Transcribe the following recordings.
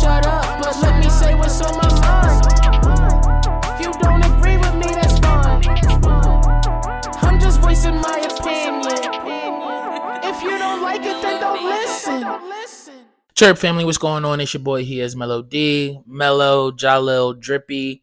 shut up, but let me say what's on my mind. If you don't agree with me, that's fine. I'm just voicing my opinion. If you don't like it, then don't listen. Chirp family, what's going on? It's your boy, HeIsMellowD, Mellow, Jalil, Drippy,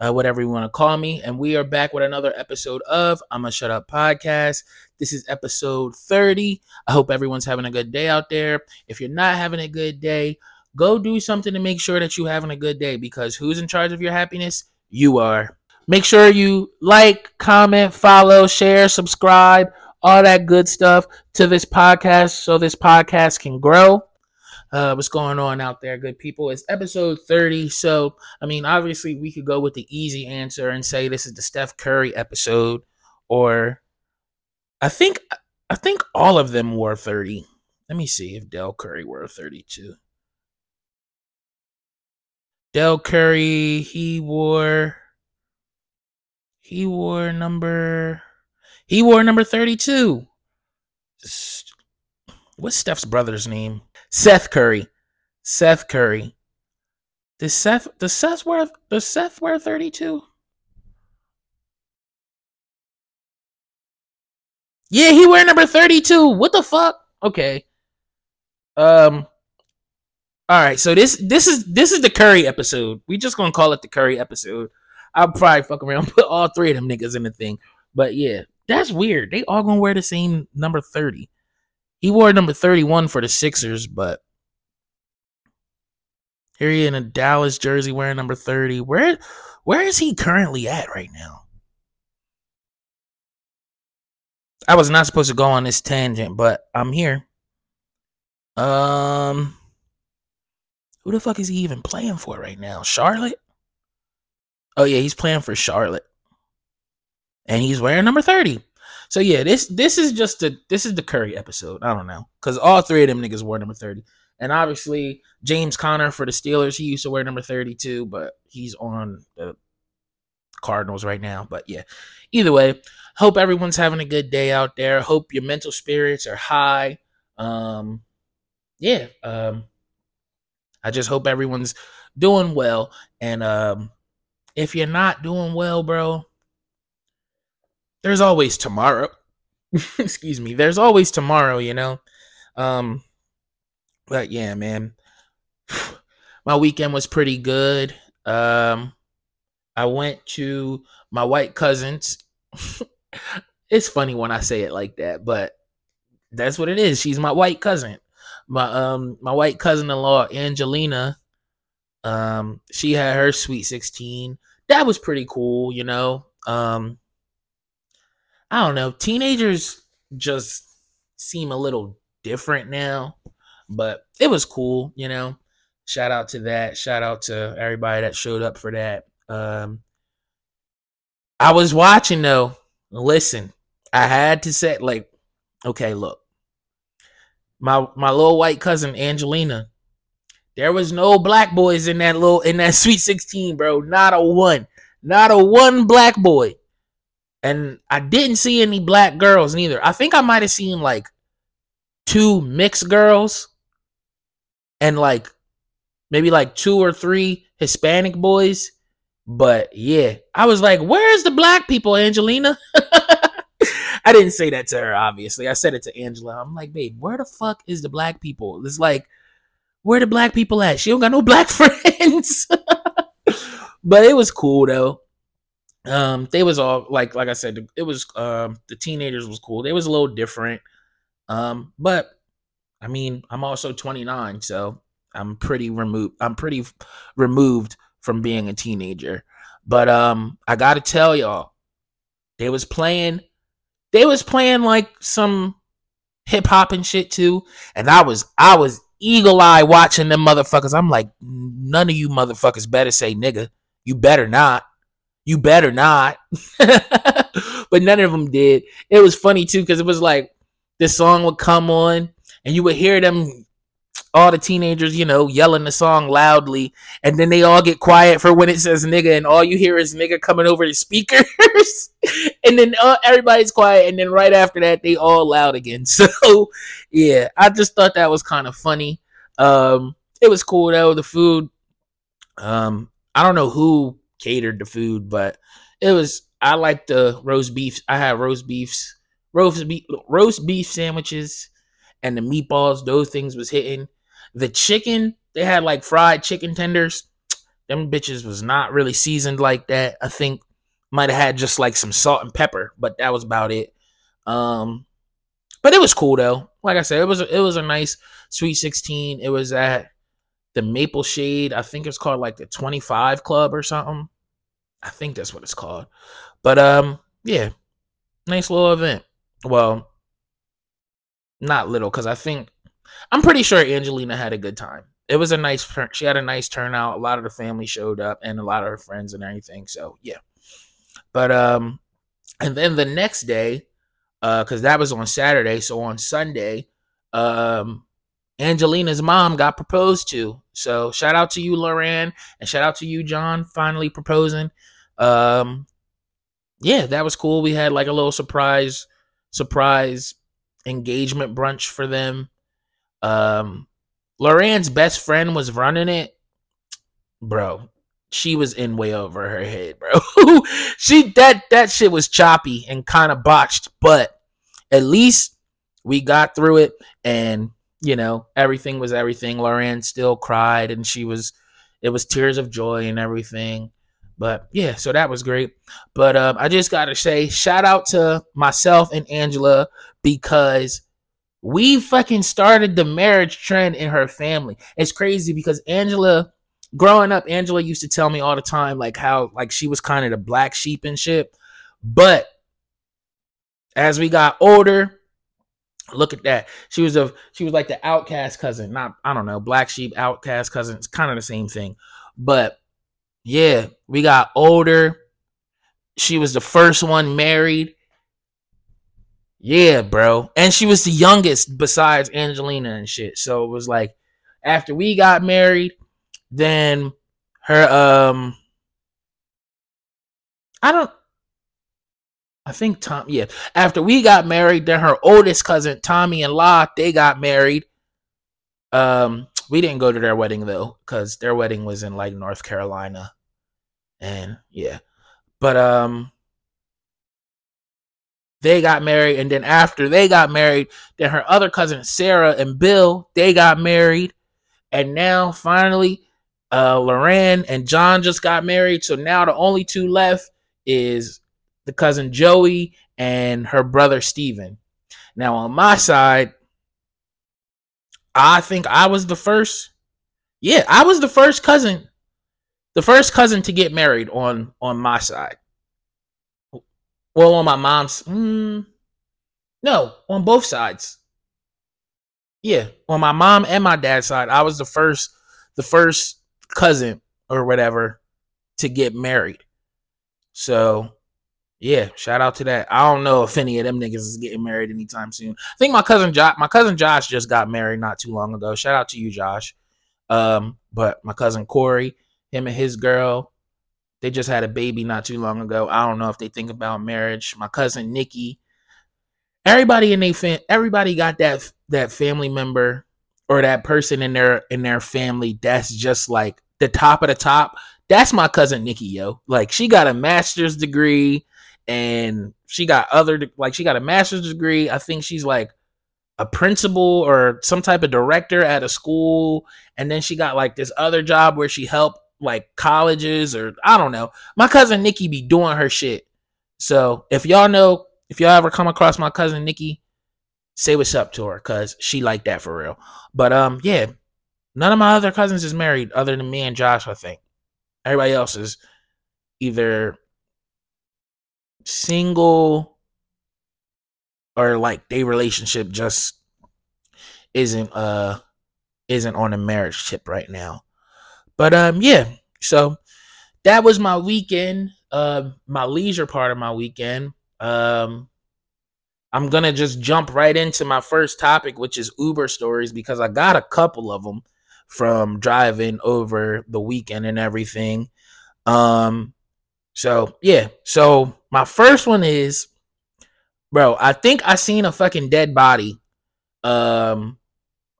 whatever you want to call me. And we are back with another episode of I'ma Shut Up Podcast. This is episode 30. I hope everyone's having a good day out there. If you're not having a good day, go do something to make sure that you're having a good day, because who's in charge of your happiness? You are. Make sure you like, comment, follow, share, subscribe, all that good stuff to this podcast so this podcast can grow. What's going on out there, good people? It's episode 30, so, I mean, obviously, we could go with the easy answer and say this is the Steph Curry episode, or I think all of them were 30. Let me see if Dell Curry were 32. Dell Curry, he wore number 32. What's Steph's brother's name? Seth Curry. Does Seth wear 32? Yeah, he wear number 32. What the fuck? Okay. All right, so this is the Curry episode. We just gonna call it the Curry episode. I'll probably fuck around and put all three of them niggas in the thing. But yeah, that's weird. They all gonna wear the same number 30. He wore number 31 for the Sixers, but here he in a Dallas jersey wearing number 30. Where is he currently at right now? I was not supposed to go on this tangent, but I'm here. Who the fuck is he even playing for right now? Charlotte? Oh yeah, he's playing for Charlotte. And he's wearing number 30. So yeah, this is the Curry episode. I don't know, because all three of them niggas wore number 30. And obviously James Conner for the Steelers, he used to wear number 32, but he's on the Cardinals right now. But yeah, either way, hope everyone's having a good day out there. Hope your mental spirits are high. I just hope everyone's doing well. And if you're not doing well, bro, there's always tomorrow. Excuse me. There's always tomorrow, you know. But yeah, man, my weekend was pretty good. I went to my white cousin's. It's funny when I say it like that, but that's what it is. She's my white cousin. My white cousin-in-law, Angelina, she had her Sweet 16. That was pretty cool, you know. I don't know. Teenagers just seem a little different now, but it was cool, you know. Shout out to that. Shout out to everybody that showed up for that. I was watching, though. Listen, I had to say, like, okay, look. My little white cousin Angelina, there was no black boys in that Sweet 16, bro. Not a one black boy, and I didn't see any black girls neither. I think I might have seen like two mixed girls, and like maybe like two or three Hispanic boys. But yeah, I was like, "Where's the black people, Angelina?" I didn't say that to her, obviously. I said it to Angela. I'm like, babe, where the fuck is the black people? It's like, where the black people at? She don't got no black friends. But it was cool, though. They was all, like I said, it was, the teenagers was cool. They was a little different. But, I mean, I'm also 29, so I'm pretty removed from being a teenager. But I got to tell y'all, they was playing like some hip hop and shit too. And I was eagle-eyed watching them motherfuckers. I'm like, none of you motherfuckers better say nigga. You better not. But none of them did. It was funny too, because it was like this song would come on and you would hear them, all the teenagers, you know, yelling the song loudly, and then they all get quiet for when it says nigga, and all you hear is nigga coming over the speakers, and then everybody's quiet, and then right after that, they all loud again. So, yeah, I just thought that was kind of funny. It was cool though. The food, I don't know who catered the food, but it was. I like the roast beef. I had roast beef sandwiches, and the meatballs. Those things was hitting. The chicken, they had like fried chicken tenders. Them bitches was not really seasoned like that. I think might have had just like some salt and pepper, but that was about it. But it was cool though. Like I said, it was a nice Sweet 16. It was at the Maple Shade. I think it's called like the 25 Club or something. I think that's what it's called. But yeah, nice little event. Well, not little, because I'm pretty sure Angelina had a good time. It was a nice turn. She had a nice turnout. A lot of the family showed up and a lot of her friends and everything. So yeah. But and then the next day, because that was on Saturday, so on Sunday, Angelina's mom got proposed to. So shout out to you, Lorraine, and shout out to you, John, finally proposing. Yeah, that was cool. We had like a little surprise engagement brunch for them. Lorraine's best friend was running it, bro. She was in way over her head, bro. That shit was choppy and kind of botched, but at least we got through it, and you know, everything was everything. Lorraine still cried, and it was tears of joy and everything. But yeah, so that was great. But I just gotta say, shout out to myself and Angela, because we fucking started the marriage trend in her family. It's crazy because growing up, Angela used to tell me all the time, like how like she was kind of the black sheep and shit. But as we got older, look at that. She was like the outcast cousin, black sheep, outcast cousin. It's kind of the same thing. But yeah, we got older. She was the first one married. Yeah, bro. And she was the youngest besides Angelina and shit. So it was like after we got married, then her after we got married, then her oldest cousin Tommy and Lot, they got married. We didn't go to their wedding though, because their wedding was in like North Carolina. And yeah, but they got married, and then after they got married, then her other cousin Sarah and Bill, they got married. And now finally Lorraine and John just got married, so now the only two left is the cousin Joey and her brother Steven. Now on my side, I think I was the first. Yeah, I was the first cousin to get married on my side. Well, on my mom's, no, on both sides. Yeah, on my mom and my dad's side, I was the first cousin or whatever to get married. So yeah, shout out to that. I don't know if any of them niggas is getting married anytime soon. I think my cousin Josh just got married not too long ago. Shout out to you, Josh. But my cousin Corey, him and his girl, they just had a baby not too long ago. I don't know if they think about marriage. My cousin Nikki, everybody in their everybody got that family member or that person in their family that's just like the top of the top. That's my cousin Nikki, yo. Like she got a master's degree, and she got a master's degree. I think she's like a principal or some type of director at a school, and then she got like this other job where she helped like colleges, or I don't know. My cousin Nikki be doing her shit. So if y'all ever come across my cousin Nikki, say what's up to her, because she like that for real. But yeah, none of my other cousins is married other than me and Josh, I think. Everybody else is either single or like their relationship just isn't on a marriage tip right now. But yeah, so that was my weekend, my leisure part of my weekend. I'm going to just jump right into my first topic, which is Uber stories, because I got a couple of them from driving over the weekend and everything. So, yeah. So, my first one is, bro, I think I seen a fucking dead body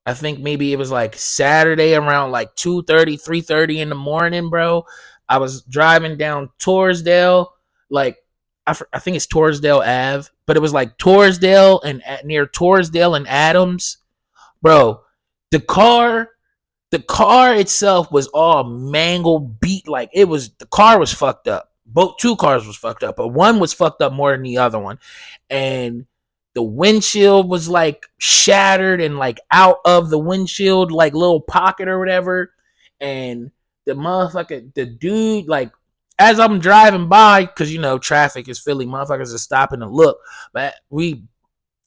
I think maybe it was like Saturday around like 2:30, 3:30 in the morning, bro. I was driving down Torresdale, like I think it's Torresdale Ave, but it was like Torresdale and near Torresdale and Adams, bro. The car itself was all mangled, beat, like it was. The car was fucked up. Both two cars was fucked up, but one was fucked up more than the other one, and the windshield was like shattered and like out of the windshield, like little pocket or whatever. And the motherfucker, the dude, like as I'm driving by, cause you know, traffic is Philly, motherfuckers are stopping to look. But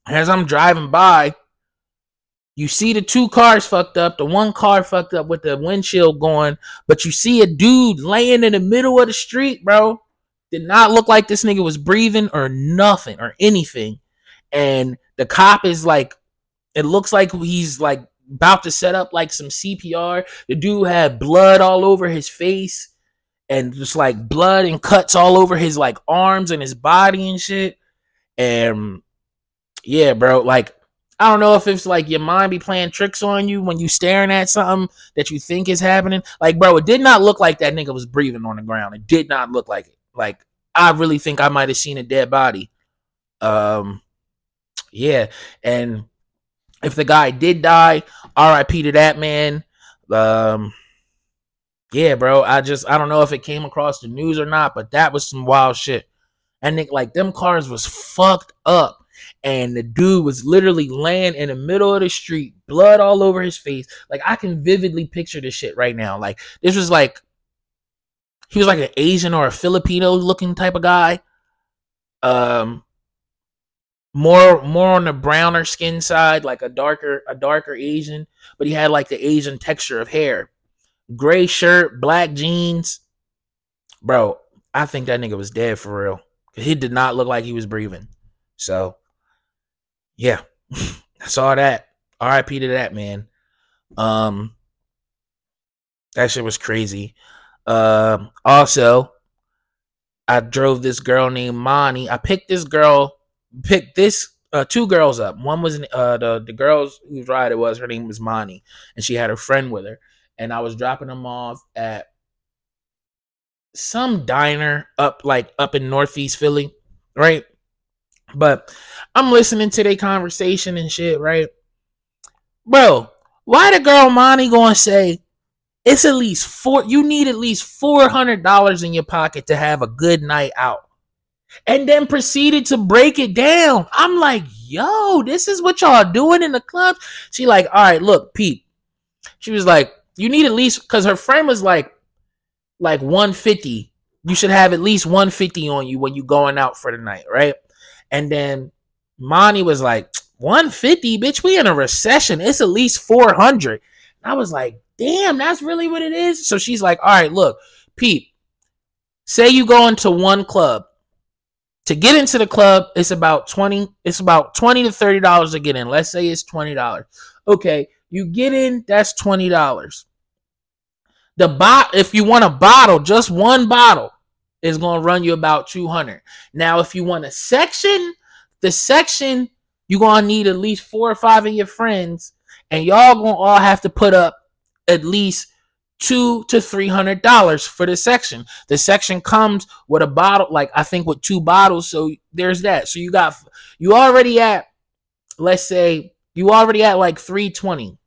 as I'm driving by, you see the two cars fucked up, the one car fucked up with the windshield going, but you see a dude laying in the middle of the street, bro. Did not look like this nigga was breathing or nothing or anything. And the cop is like, it looks like he's like about to set up like some CPR. The dude had blood all over his face and just like blood and cuts all over his like arms and his body and shit. And yeah, bro, like, I don't know if it's like your mind be playing tricks on you when you staring at something that you think is happening. Like, bro, it did not look like that nigga was breathing on the ground. It did not look like it. Like, I really think I might have seen a dead body. Yeah, and if the guy did die, R.I.P. to that man. Yeah, bro, I don't know if it came across the news or not, but that was some wild shit. And they, like, them cars was fucked up, and the dude was literally laying in the middle of the street, blood all over his face. Like, I can vividly picture this shit right now. Like, this was like, he was like an Asian or a Filipino looking type of guy. More on the browner skin side, like a darker Asian, but he had like the Asian texture of hair. Gray shirt, black jeans. Bro, I think that nigga was dead for real. He did not look like he was breathing. So, yeah. I saw that. R.I.P. to that man. That shit was crazy. Also, I drove this girl named Moni. I picked two girls up. One was the girls whose ride it was, her name was Moni, and she had her friend with her, and I was dropping them off at some diner up in Northeast Philly, right? But I'm listening to their conversation and shit, right? Bro, why the girl Moni gonna say it's at least you need at least $400 in your pocket to have a good night out? And then proceeded to break it down. I'm like, yo, this is what y'all doing in the club? She like, all right, look, Pete. She was like, you need at least, because her friend was like 150. You should have at least 150 on you when you going out for the night, right? And then Moni was like, 150, bitch, we in a recession. It's at least 400. And I was like, damn, that's really what it is? So she's like, all right, look, Pete, say you go into one club. To get into the club, it's about $20 to $30 to get in. Let's say it's $20. Okay, you get in, that's $20. If you want a bottle, just one bottle is going to run you about $200. Now, if you want a section, you're going to need at least 4 or 5 of your friends, and y'all going to all have to put up at least $200 to $300 for the section. The section comes with a bottle, like I think with 2 bottles. So there's that. So you already at like 320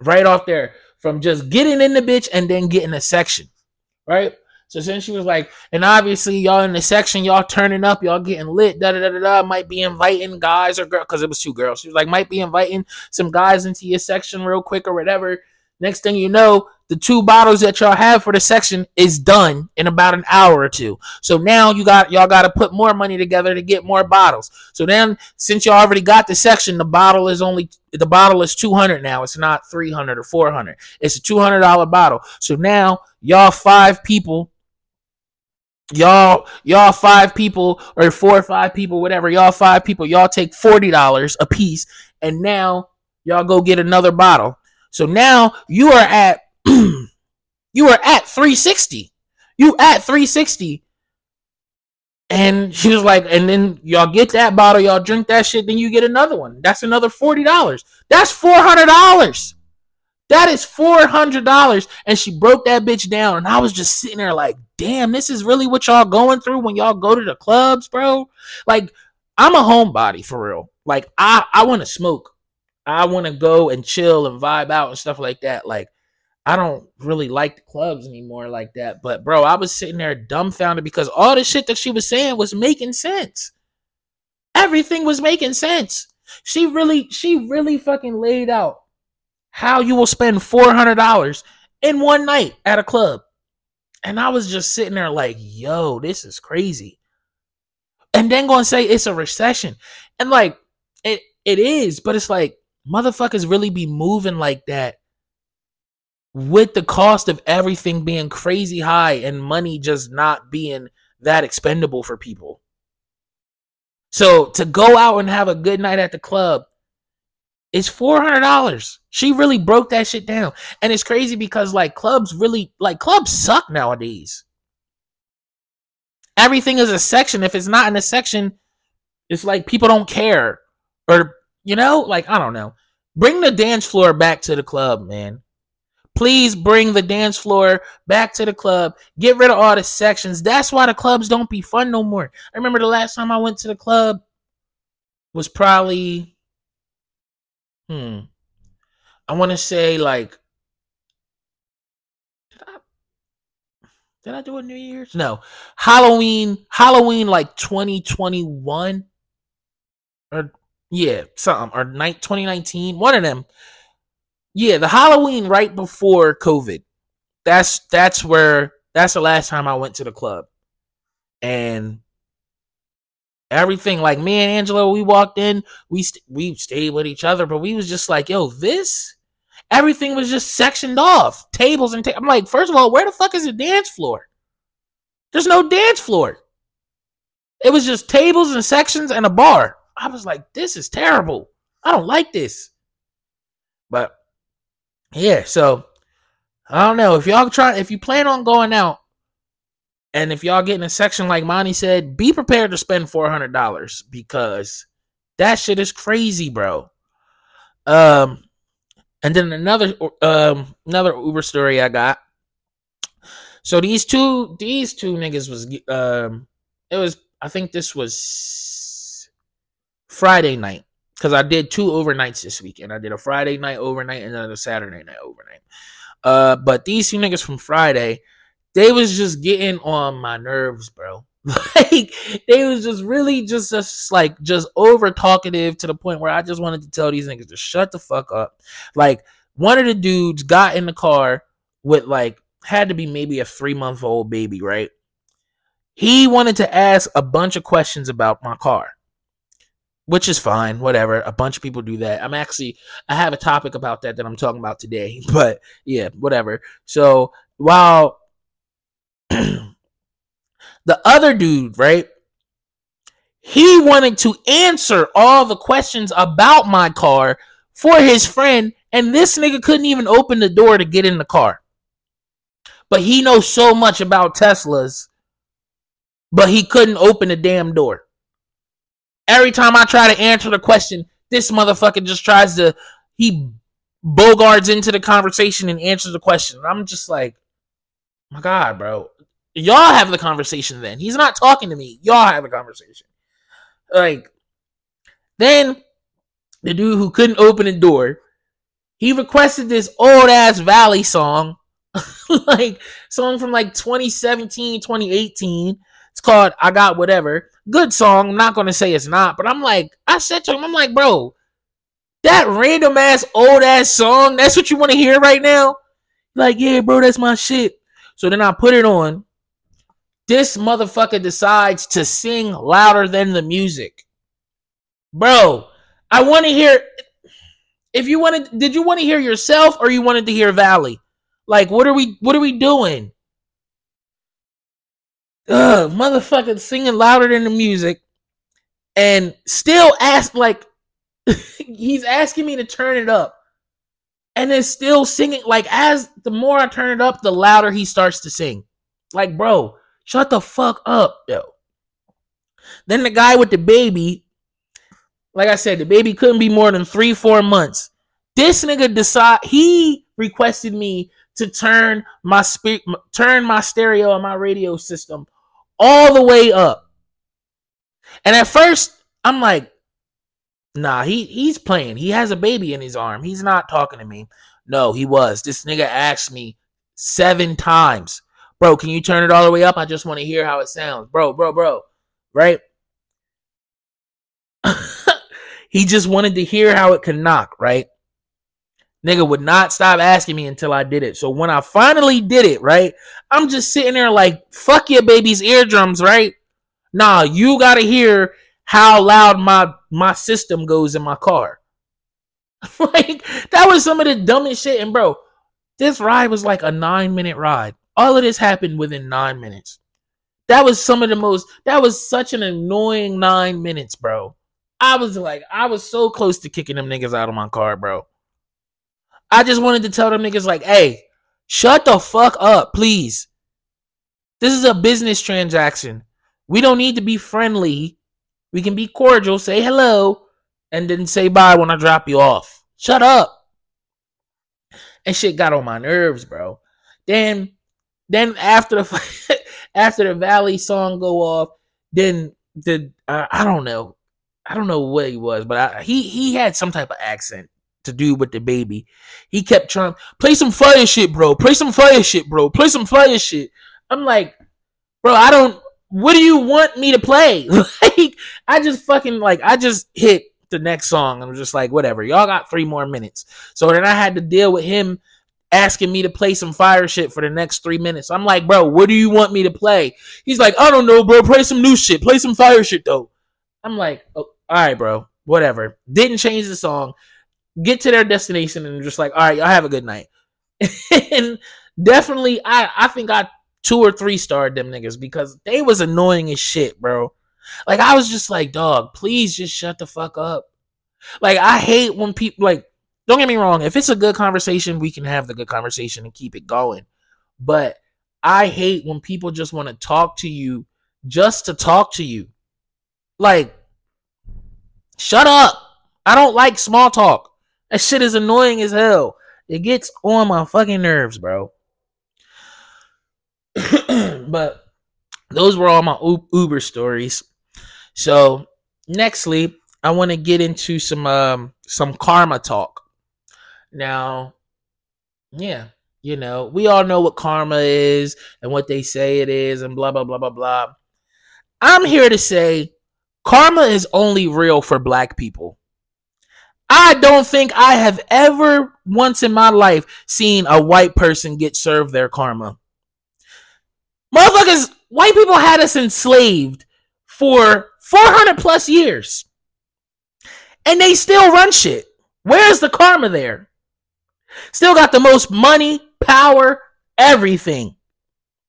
right off there from just getting in the bitch and then getting a section, right? So since she was like, and obviously y'all in the section, y'all turning up, y'all getting lit, might be inviting guys or girl, because it was 2 girls. She was like, might be inviting some guys into your section real quick or whatever. Next thing you know, the 2 bottles that y'all have for the section is done in about an hour or two. So now y'all got to put more money together to get more bottles. So then, since y'all already got the section, the bottle is $200 now. It's not $300 or $400. It's a $200 bottle. So now y'all five people or 4 or 5 people, whatever. Y'all 5 people. Y'all take $40 a piece, and now y'all go get another bottle. So now you are at $360. And she was like, and then y'all get that bottle, y'all drink that shit, then you get another one. That's another $40. That's $400. That is $400. And she broke that bitch down. And I was just sitting there like, damn, this is really what y'all going through when y'all go to the clubs, bro. Like, I'm a homebody for real. Like, I want to smoke. I want to go and chill and vibe out and stuff like that. Like, I don't really like the clubs anymore like that. But, bro, I was sitting there dumbfounded because all the shit that she was saying was making sense. Everything was making sense. She really fucking laid out how you will spend $400 in one night at a club. And I was just sitting there like, yo, this is crazy. And then going to say it's a recession. And, like, it is. But it's like, motherfuckers really be moving like that. With the cost of everything being crazy high and money just not being that expendable for people. So to go out and have a good night at the club is $400. She really broke that shit down. And it's crazy because clubs suck nowadays. Everything is a section. If it's not in a section, it's like people don't care or, you know, like, I don't know. Bring the dance floor back to the club, man. Please bring the dance floor back to the club. Get rid of all the sections. That's why the clubs don't be fun no more. I remember the last time I went to the club was probably, I want to say like, did I do a New Year's? No, Halloween like 2021 or yeah, something or 2019, one of them. Yeah, the Halloween right before COVID. That's the last time I went to the club. And everything, like me and Angela, we walked in, we stayed with each other, but we was just like, yo, everything was just sectioned off. Tables and I'm like, first of all, where the fuck is the dance floor? There's no dance floor. It was just tables and sections and a bar. I was like, this is terrible. I don't like this. But yeah, so I don't know. If you plan on going out and if y'all get in a section like Monty said, be prepared to spend $400 because that shit is crazy, bro. And then another Uber story I got. So these two niggas was I think this was Friday night. Because I did two overnights this weekend. I did a Friday night overnight and then a Saturday night overnight. But these two niggas from Friday, they was just getting on my nerves, bro. Like, they was just really just over talkative to the point where I just wanted to tell these niggas to shut the fuck up. Like, one of the dudes got in the car with, like, had to be maybe a 3-month-old baby, right? He wanted to ask a bunch of questions about my car. Which is fine, whatever. A bunch of people do that. I have a topic about that I'm talking about today. But, yeah, whatever. So, while the other dude, right, he wanted to answer all the questions about my car for his friend, and this nigga couldn't even open the door to get in the car. But he knows so much about Teslas, but he couldn't open the damn door. Every time I try to answer the question, this motherfucker just he bogarts into the conversation and answers the question. I'm just like, my God, bro. Y'all have the conversation then. He's not talking to me. Y'all have a conversation. Like, then the dude who couldn't open the door, he requested this old-ass Valley song, like, song from, like, 2017, 2018. It's called I Got Whatever. Good song. I'm not going to say it's not, but I'm like, I said to him, I'm like, bro, that random ass old ass song, that's what you want to hear right now? Like, yeah, bro, that's my shit. So then I put it on. This motherfucker decides to sing louder than the music. Bro, I want to hear, did you want to hear yourself or you wanted to hear Valley? Like, what are we doing? Motherfucker singing louder than the music and still ask, like, he's asking me to turn it up and then still singing. Like, as the more I turn it up, the louder he starts to sing. Like, bro, shut the fuck up, yo. Then the guy with the baby, like I said, the baby couldn't be more than 3-4 months. This nigga he requested me to turn my stereo and my radio system all the way up. And at first, I'm like, nah, he's playing. He has a baby in his arm. He's not talking to me. No, he was. This nigga asked me 7 times, bro, can you turn it all the way up? I just want to hear how it sounds. Bro. Right? He just wanted to hear how it can knock, right? Nigga would not stop asking me until I did it. So when I finally did it, right, I'm just sitting there like, fuck your baby's eardrums, right? Nah, you got to hear how loud my system goes in my car. Like, that was some of the dumbest shit. And bro, this ride was like a 9-minute ride. All of this happened within 9 minutes. That was such an annoying 9 minutes, bro. I was so close to kicking them niggas out of my car, bro. I just wanted to tell them niggas like, hey, shut the fuck up, please. This is a business transaction. We don't need to be friendly. We can be cordial, say hello, and then say bye when I drop you off. Shut up. And shit got on my nerves, bro. Then after the Valley song go off, then I don't know what he was, but he had some type of accent to do with the baby. He kept trying, play some fire shit, bro. Play some fire shit, bro. Play some fire shit. I'm like, bro, what do you want me to play? Like, I just hit the next song. I'm just like, whatever. Y'all got 3 more minutes. So then I had to deal with him asking me to play some fire shit for the next 3 minutes. I'm like, bro, what do you want me to play? He's like, I don't know, bro. Play some new shit. Play some fire shit, though. I'm like, oh, all right, bro. Whatever. Didn't change the song. Get to their destination and just like, all right, y'all have a good night. And definitely, I think I 2 or 3 starred them niggas because they was annoying as shit, bro. Like, I was just like, dog, please just shut the fuck up. Like, I hate when people, like, don't get me wrong. If it's a good conversation, we can have the good conversation and keep it going. But I hate when people just want to talk to you just to talk to you. Like, shut up. I don't like small talk. That shit is annoying as hell. It gets on my fucking nerves, bro. But those were all my Uber stories. So nextly, I want to get into some karma talk. Now, yeah, you know, we all know what karma is and what they say it is and blah, blah, blah, blah, blah. I'm here to say karma is only real for black people. I don't think I have ever once in my life seen a white person get served their karma. Motherfuckers, white people had us enslaved for 400 plus years. And they still run shit. Where's the karma there? Still got the most money, power, everything.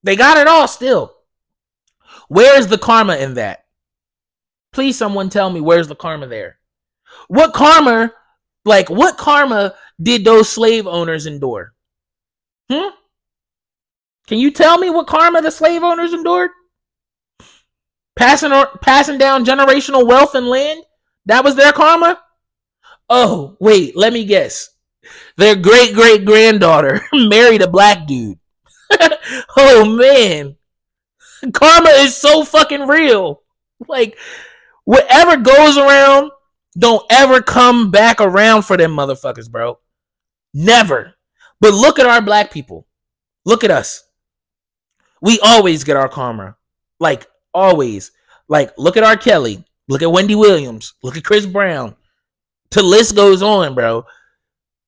They got it all still. Where's the karma in that? Please someone tell me, where's the karma there? What karma did those slave owners endure? Can you tell me what karma the slave owners endured? Passing down generational wealth and land? That was their karma? Oh, wait, let me guess. Their great-great-granddaughter married a black dude. Oh, man. Karma is so fucking real. Like, whatever goes around, don't ever come back around for them motherfuckers, bro. Never. But look at our black people. Look at us. We always get our karma. Like, always. Like, look at R. Kelly. Look at Wendy Williams. Look at Chris Brown. The list goes on, bro.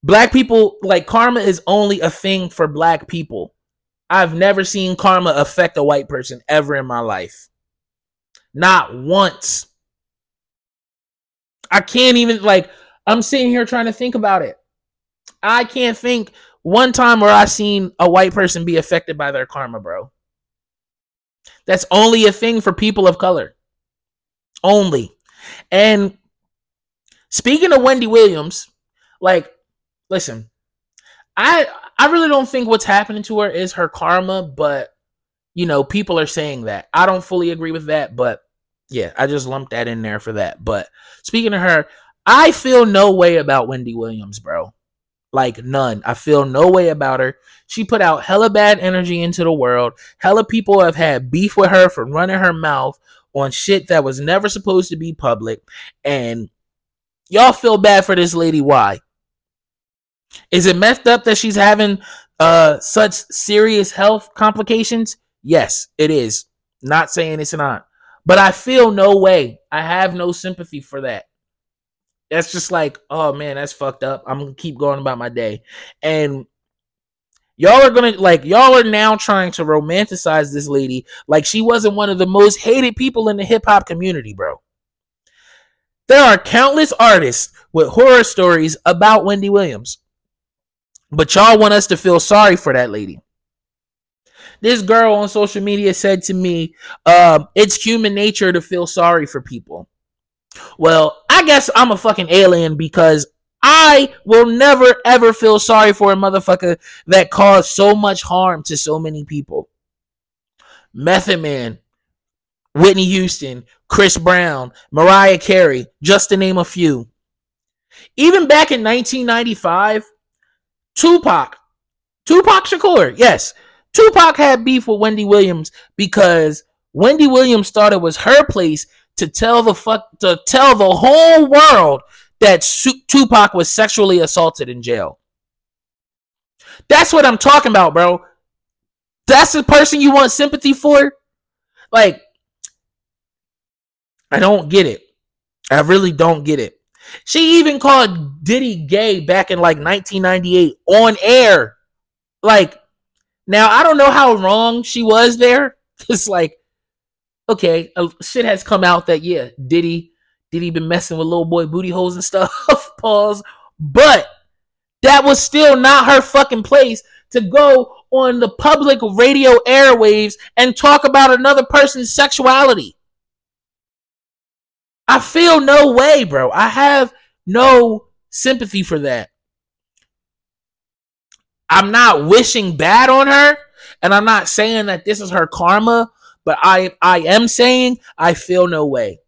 Black people, like, karma is only a thing for black people. I've never seen karma affect a white person ever in my life. Not once. I can't even, like, I'm sitting here trying to think about it. I can't think one time where I seen a white person be affected by their karma, bro. That's only a thing for people of color. Only. And speaking of Wendy Williams, like, listen, I really don't think what's happening to her is her karma, but, you know, people are saying that. I don't fully agree with that, but yeah, I just lumped that in there for that. But speaking of her, I feel no way about Wendy Williams, bro. Like, none. I feel no way about her. She put out hella bad energy into the world. Hella people have had beef with her for running her mouth on shit that was never supposed to be public. And y'all feel bad for this lady. Why? Is it messed up that she's having such serious health complications? Yes, it is. Not saying it's not. But I feel no way. I have no sympathy for that. That's just like, oh man, that's fucked up. I'm going to keep going about my day. And y'all are going to, like, y'all are now trying to romanticize this lady like she wasn't one of the most hated people in the hip hop community, bro. There are countless artists with horror stories about Wendy Williams. But y'all want us to feel sorry for that lady. This girl on social media said to me, it's human nature to feel sorry for people. Well, I guess I'm a fucking alien because I will never, ever feel sorry for a motherfucker that caused so much harm to so many people. Method Man, Whitney Houston, Chris Brown, Mariah Carey, just to name a few. Even back in 1995, Tupac Shakur, yes. Tupac had beef with Wendy Williams because Wendy Williams thought it was her place to tell the whole world that Tupac was sexually assaulted in jail. That's what I'm talking about, bro. That's the person you want sympathy for? Like, I don't get it. I really don't get it. She even called Diddy gay back in like 1998 on air. Like, now, I don't know how wrong she was there. It's like, okay, shit has come out that, yeah, Diddy been messing with little boy booty holes and stuff, pause. But that was still not her fucking place to go on the public radio airwaves and talk about another person's sexuality. I feel no way, bro. I have no sympathy for that. I'm not wishing bad on her, and I'm not saying that this is her karma, but I am saying I feel no way.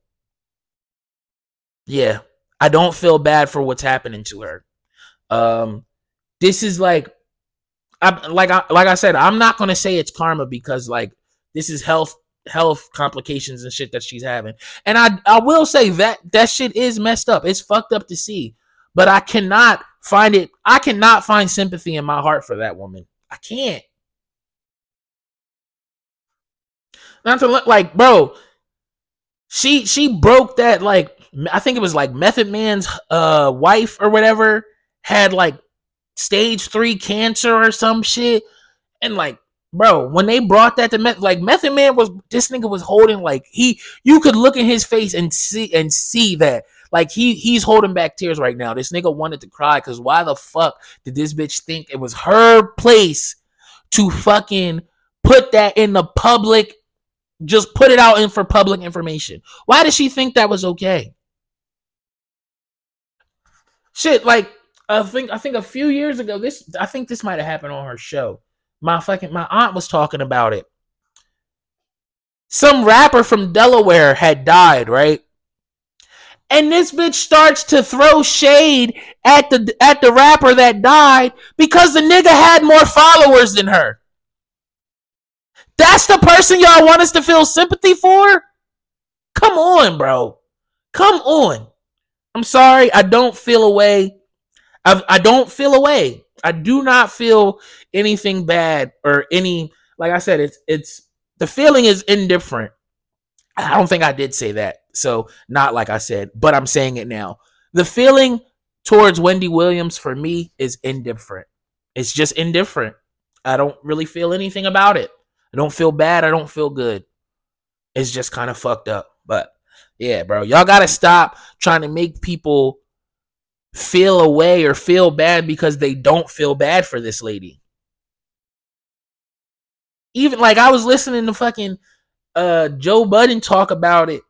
Yeah, I don't feel bad for what's happening to her. This is like I said, I'm not gonna say it's karma because like this is health complications and shit that she's having, and I will say that shit is messed up. It's fucked up to see, but I cannot. I cannot find sympathy in my heart for that woman. I can't. Not to look like, bro, she broke that, like, I think it was like Method Man's wife or whatever had like stage 3 cancer or some shit. And like, bro, when they brought that to Method Man this nigga was holding like you could look in his face and see that. Like, he's holding back tears right now. This nigga wanted to cry because why the fuck did this bitch think it was her place to fucking put that in the public, just put it out in for public information? Why did she think that was okay? Shit, like, I think a few years ago, this might have happened on her show. My aunt was talking about it. Some rapper from Delaware had died, right? And this bitch starts to throw shade at the rapper that died because the nigga had more followers than her. That's the person y'all want us to feel sympathy for? Come on, bro. Come on. I'm sorry. I don't feel a way. I don't feel a way. I do not feel anything bad or any, like I said, it's the feeling is indifferent. I don't think I did say that. So not like I said, but I'm saying it now. The feeling towards Wendy Williams for me is indifferent. It's just indifferent. I don't really feel anything about it. I don't feel bad. I don't feel good. It's just kind of fucked up. But yeah, bro, y'all got to stop trying to make people feel away or feel bad because they don't feel bad for this lady. Even like I was listening to fucking Joe Budden talk about it.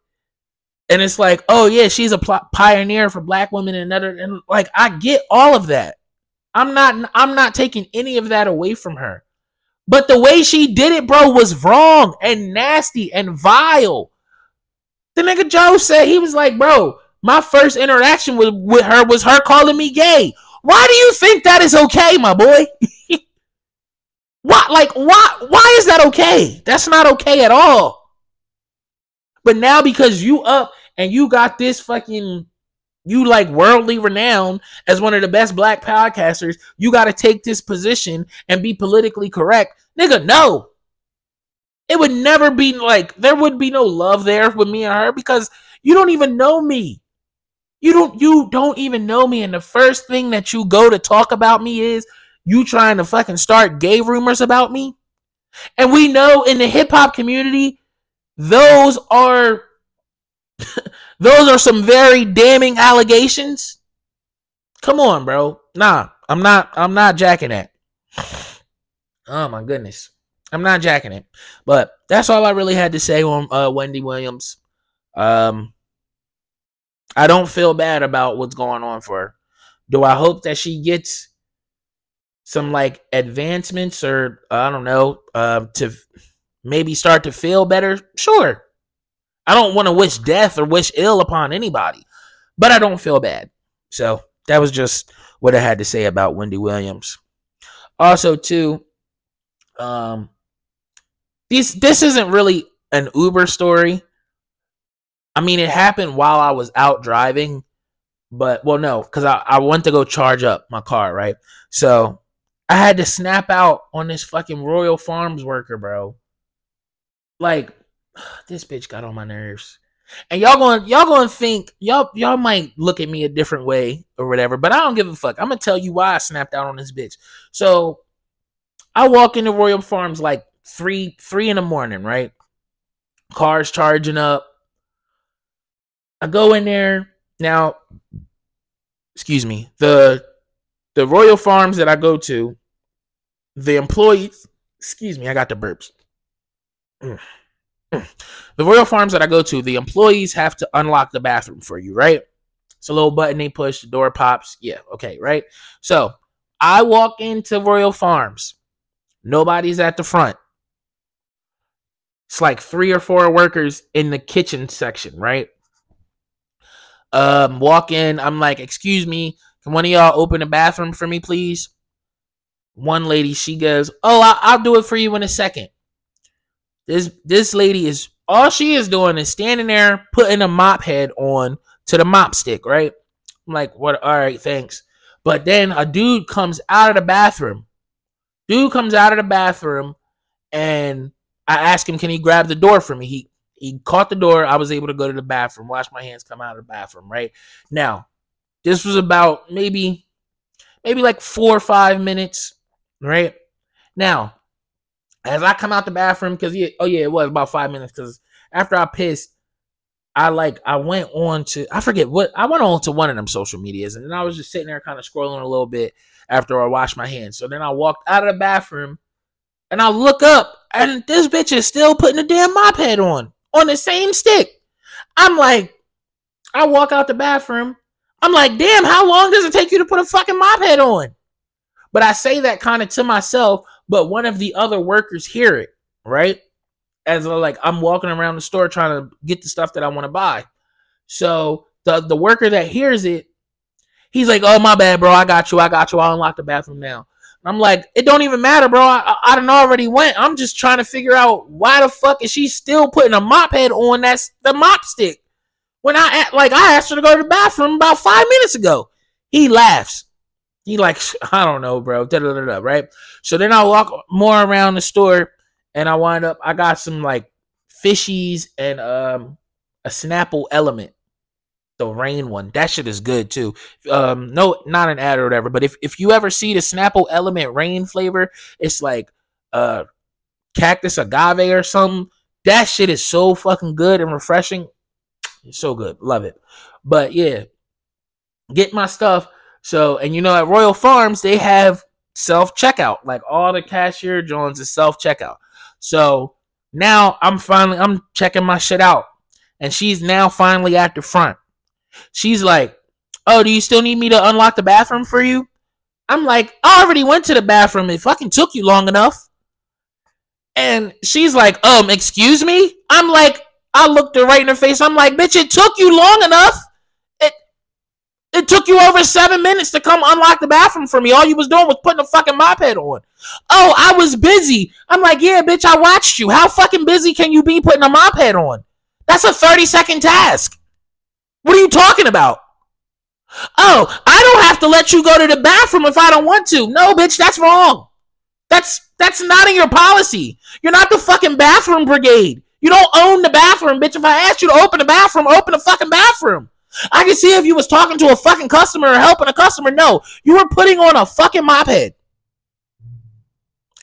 And it's like, oh yeah, she's a pioneer for black women and another. And like, I get all of that. I'm not taking any of that away from her. But the way she did it, bro, was wrong and nasty and vile. The nigga Joe said, he was like, bro, my first interaction with her was her calling me gay. Why do you think that is okay, my boy? Why is that okay? That's not okay at all. But now because you up and you got this fucking, you like worldly renowned as one of the best black podcasters, you got to take this position and be politically correct. Nigga, no. It would never be like, there would be no love there with me and her because you don't even know me. You don't even know me. And the first thing that you go to talk about me is, you trying to fucking start gay rumors about me? And we know in the hip hop community, those are some very damning allegations. Come on, bro. Nah, I'm not jacking that. Oh my goodness. I'm not jacking it. But that's all I really had to say on Wendy Williams. I don't feel bad about what's going on for her. Do I hope that she gets some like advancements or I don't know, to maybe start to feel better? Sure. I don't want to wish death or wish ill upon anybody, but I don't feel bad. So that was just what I had to say about Wendy Williams. Also too, this isn't really an Uber story. I mean, it happened while I was out driving, but well, no, because I went to go charge up my car, right? So I had to snap out on this fucking Royal Farms worker, bro. Like, this bitch got on my nerves. And y'all gonna think, y'all might look at me a different way or whatever, but I don't give a fuck. I'm gonna tell you why I snapped out on this bitch. So I walk into Royal Farms like three in the morning, right? Cars charging up. I go in there. Now, excuse me, the Royal Farms that I go to, the employees, excuse me, I got the burps. The Royal Farms that I go to, the employees have to unlock the bathroom for you, right? It's a little button they push, the door pops. Yeah, okay, right? So I walk into Royal Farms. Nobody's at the front. It's like 3 or 4 workers in the kitchen section, right? Walk in, I'm like, excuse me, can one of y'all open the bathroom for me, please? One lady, she goes, oh, I'll do it for you in a second. This lady is, all she is doing is standing there, putting a mop head on to the mop stick, right? I'm like, what? All right, thanks. But then a dude comes out of the bathroom. And I ask him, can he grab the door for me? He caught the door. I was able to go to the bathroom, wash my hands, come out of the bathroom, right? Now, this was about maybe like 4 or 5 minutes, right? Now, as I come out the bathroom, because, it was about 5 minutes, because after I pissed, I went on to one of them social medias, and then I was just sitting there kind of scrolling a little bit after I washed my hands. So then I walked out of the bathroom, and I look up, and this bitch is still putting the damn mop head on the same stick. I'm like, I walk out the bathroom, I'm like, damn, how long does it take you to put a fucking mop head on? But I say that kind of to myself, but one of the other workers hear it, right? As like I'm walking around the store trying to get the stuff that I want to buy. So the worker that hears it, he's like, oh, my bad, bro. I got you. I'll unlock the bathroom now. I'm like, it don't even matter, bro. I done already went. I'm just trying to figure out why the fuck is she still putting a mop head on that's the mop stick. When I asked her to go to the bathroom about 5 minutes ago. He laughs. He like, I don't know, bro. Da-da-da-da, right? So then I walk more around the store and I wind up, I got some like fishies and a Snapple Element. The rain one. That shit is good too. No, not an ad or whatever, but if you ever see the Snapple Element rain flavor, it's like cactus agave or something. That shit is so fucking good and refreshing. It's so good. Love it. But yeah, get my stuff. So, and you know, at Royal Farms, they have self-checkout. Like all the cashier joints is self-checkout. So now I'm checking my shit out. And she's now finally at the front. She's like, oh, do you still need me to unlock the bathroom for you? I'm like, I already went to the bathroom. It fucking took you long enough. And she's like, excuse me? I'm like, I looked her right in her face. I'm like, bitch, it took you long enough. It took you over 7 minutes to come unlock the bathroom for me. All you was doing was putting a fucking mop head on. Oh, I was busy. I'm like, yeah, bitch, I watched you. How fucking busy can you be putting a mop head on? That's a 30-second task. What are you talking about? Oh, I don't have to let you go to the bathroom if I don't want to. No, bitch, that's wrong. That's not in your policy. You're not the fucking bathroom brigade. You don't own the bathroom, bitch. If I asked you to open the bathroom, open the fucking bathroom. I can see if you was talking to a fucking customer or helping a customer. No, you were putting on a fucking mop head.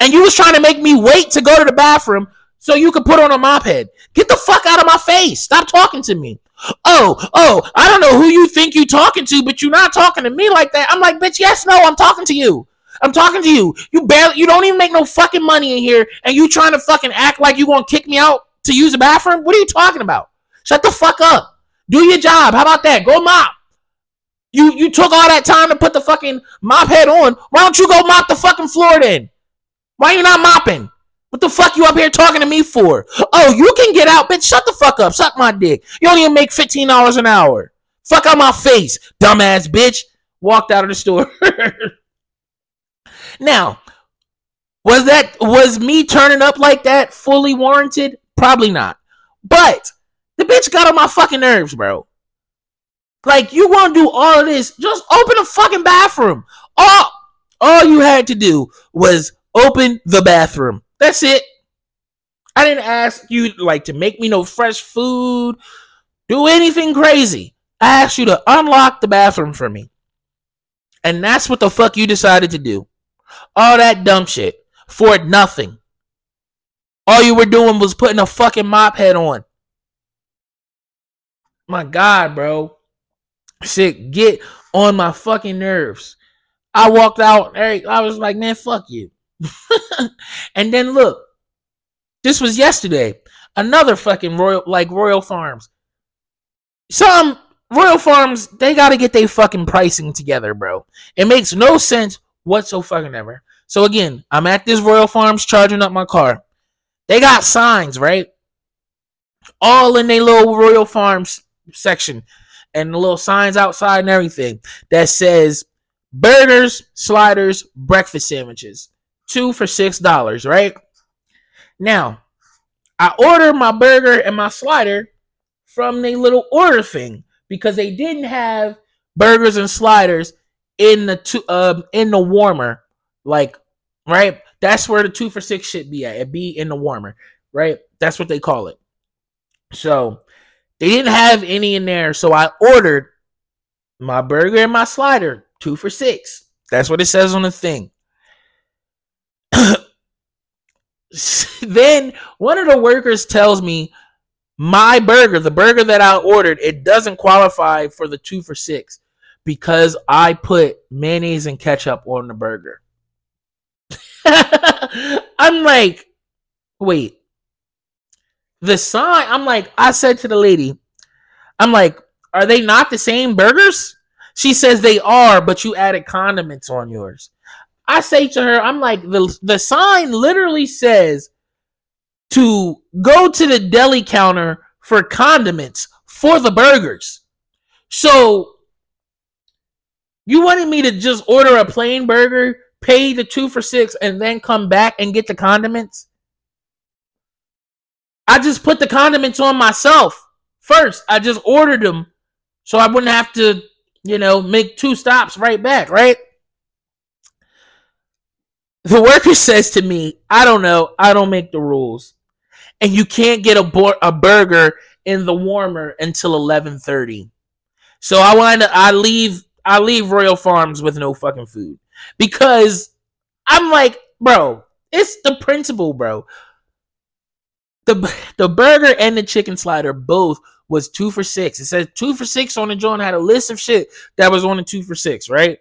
And you was trying to make me wait to go to the bathroom so you could put on a mop head. Get the fuck out of my face. Stop talking to me. Oh, I don't know who you think you talking to, but you're not talking to me like that. I'm like, bitch, yes, no, I'm talking to you. I'm talking to you. You don't even make no fucking money in here, and you trying to fucking act like you gonna kick me out to use the bathroom? What are you talking about? Shut the fuck up. Do your job. How about that? Go mop. You took all that time to put the fucking mop head on. Why don't you go mop the fucking floor then? Why you not mopping? What the fuck you up here talking to me for? Oh, you can get out, bitch. Shut the fuck up. Suck my dick. You don't even make $15 an hour. Fuck out my face, dumbass bitch. Walked out of the store. Now, was me turning up like that fully warranted? Probably not. But the bitch got on my fucking nerves, bro. Like, you want to do all of this? Just open the fucking bathroom. All you had to do was open the bathroom. That's it. I didn't ask you, like, to make me no fresh food, do anything crazy. I asked you to unlock the bathroom for me. And that's what the fuck you decided to do. All that dumb shit for nothing. All you were doing was putting a fucking mop head on. My God, bro. Shit, get on my fucking nerves. I walked out, Eric. I was like, man, fuck you. And then look, this was yesterday. Another fucking Royal Farms. Some Royal Farms, they gotta get their fucking pricing together, bro. It makes no sense whatsoever. So again, I'm at this Royal Farms charging up my car. They got signs, right? All in their little Royal Farms section, and the little signs outside and everything that says burgers, sliders, breakfast sandwiches. 2 for $6, right? Now, I ordered my burger and my slider from the little order thing because they didn't have burgers and sliders in the warmer, like, right? That's where the 2 for $6 should be at. It'd be in the warmer, right? That's what they call it. So they didn't have any in there, so I ordered my burger and my slider, 2 for $6. That's what it says on the thing. Then one of the workers tells me my burger, the burger that I ordered, it doesn't qualify for the 2 for $6 because I put mayonnaise and ketchup on the burger. I'm like, wait. The sign, I'm like, I said to the lady, I'm like, are they not the same burgers? She says they are, but you added condiments on yours. I say to her, I'm like, the sign literally says to go to the deli counter for condiments for the burgers. So you wanted me to just order a plain burger, pay the 2 for $6, and then come back and get the condiments? I just put the condiments on myself first. I just ordered them so I wouldn't have to, make 2 stops right back, right? The worker says to me, I don't know. I don't make the rules. And you can't get a burger in the warmer until 11:30. So I leave Royal Farms with no fucking food. Because I'm like, bro, it's the principle, bro. The burger and the chicken slider both was 2 for $6. It says 2 for $6 on the joint. Had a list of shit that was on the 2 for $6, right?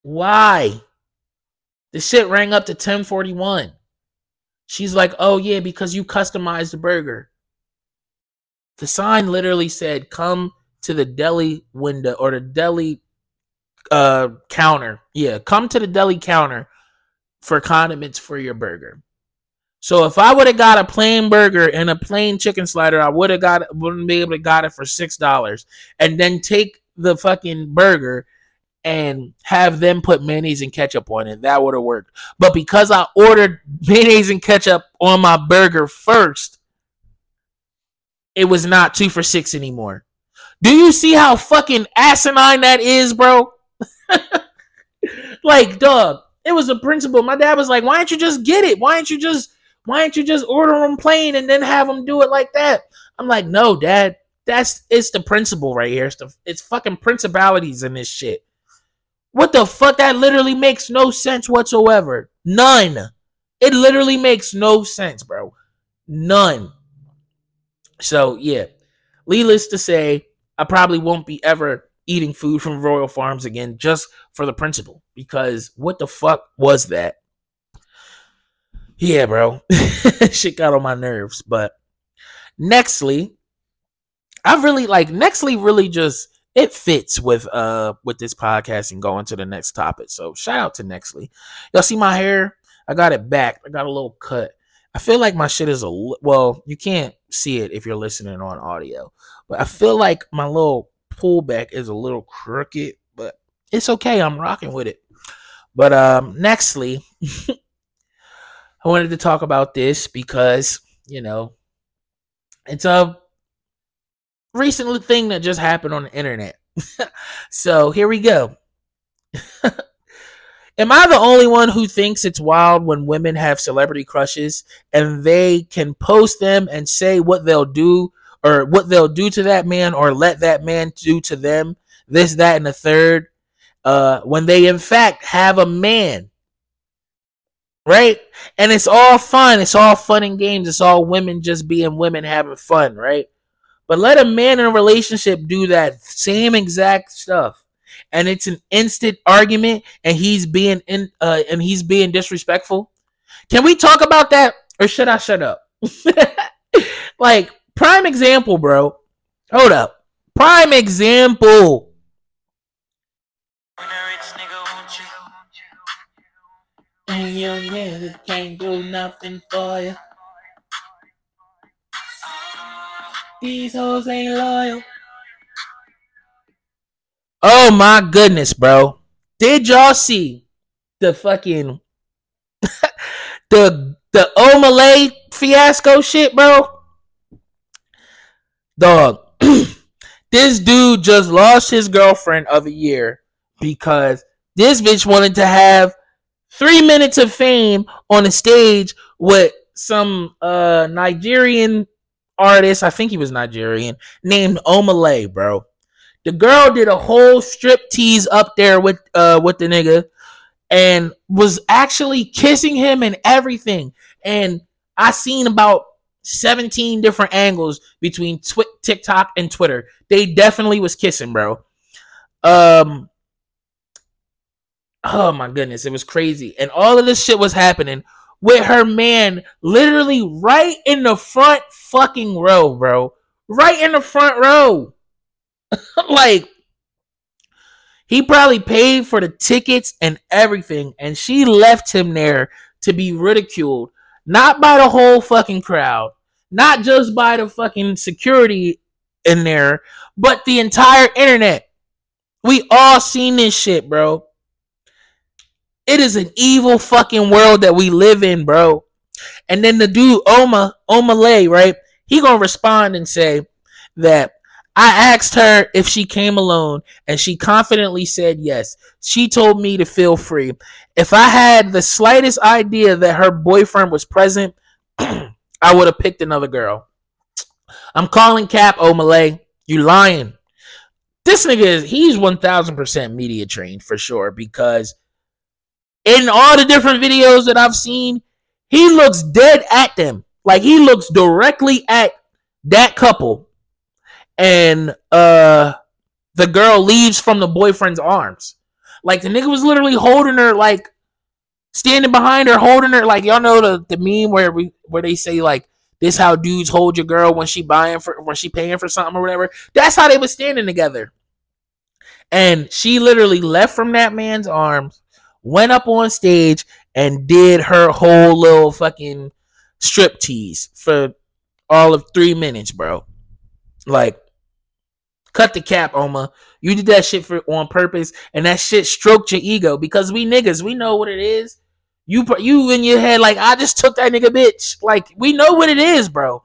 Why? The shit rang up to 10:41. She's like, oh, yeah, because you customized the burger. The sign literally said, come to the deli window or the deli counter. Yeah, come to the deli counter for condiments for your burger. So if I would have got a plain burger and a plain chicken slider, I would have got wouldn't be able to got it for $6, and then take the fucking burger and have them put mayonnaise and ketchup on it. That would have worked. But because I ordered mayonnaise and ketchup on my burger first, it was not 2 for $6 anymore. Do you see how fucking asinine that is, bro? Like, dog, it was a principle. My dad was like, why don't you just get it? Why don't you just order them plain and then have them do it like that? I'm like, no, Dad, it's the principle right here. It's fucking principalities in this shit. What the fuck? That literally makes no sense whatsoever. None. It literally makes no sense, bro. None. So, yeah. Needless to say, I probably won't be ever eating food from Royal Farms again just for the principle. Because what the fuck was that? Yeah, bro. Shit got on my nerves. But Nextly, I really like Nextly really just... It fits with this podcast and going to the next topic. So shout out to Nextly. Y'all see my hair? I got it back. I got a little cut. I feel like my shit is well, you can't see it if you're listening on audio, but I feel like my little pullback is a little crooked, but it's okay. I'm rocking with it. But Nextly, I wanted to talk about this because, you know, it's a recent thing that just happened on the internet. So here we go. Am I the only one who thinks it's wild when women have celebrity crushes and they can post them and say what they'll do or what they'll do to that man or let that man do to them, this, that, and the third, when they in fact have a man, right? And it's all fun. It's all fun and games. It's all women just being women having fun, right? But let a man in a relationship do that same exact stuff, and it's an instant argument, and he's being disrespectful. Can we talk about that, or should I shut up? Like, prime example, bro. Hold up, prime example. And your nigga can't do nothing for you. These hoes ain't loyal. Oh my goodness, bro. Did y'all see the fucking the Omah Lay fiasco shit, bro? Dog. This dude just lost his girlfriend of a year because this bitch wanted to have 3 minutes of fame on a stage with some Nigerian artist, I think he was Nigerian, named Omah Lay, bro. The girl did a whole strip tease up there with the nigga and was actually kissing him and everything. And I seen about 17 different angles between TikTok and Twitter. They definitely was kissing, bro. Oh my goodness, it was crazy. And all of this shit was happening with her man literally right in the front fucking row, bro. Right in the front row. Like, he probably paid for the tickets and everything, and she left him there to be ridiculed. Not by the whole fucking crowd. Not just by the fucking security in there, but the entire internet. We all seen this shit, bro. It is an evil fucking world that we live in, bro. And then the dude, Omah Lay, right? He gonna respond and say that I asked her if she came alone and she confidently said yes. She told me to feel free. If I had the slightest idea that her boyfriend was present, I would have picked another girl. I'm calling cap, Omah Lay. You lying. This nigga, he's 1000% media trained for sure because in all the different videos that I've seen, he looks dead at them. Like, he looks directly at that couple. And the girl leaves from the boyfriend's arms. Like, the nigga was literally holding her, like, standing behind her, holding her. Like, y'all know the meme where they say, like, this how dudes hold your girl when she paying for something or whatever. That's how they was standing together. And she literally left from that man's arms, went up on stage and did her whole little fucking striptease for all of 3 minutes, bro. Like, cut the cap, Omah. You did that shit for on purpose, and that shit stroked your ego because we niggas, we know what it is. You in your head like, I just took that nigga bitch. Like, we know what it is, bro.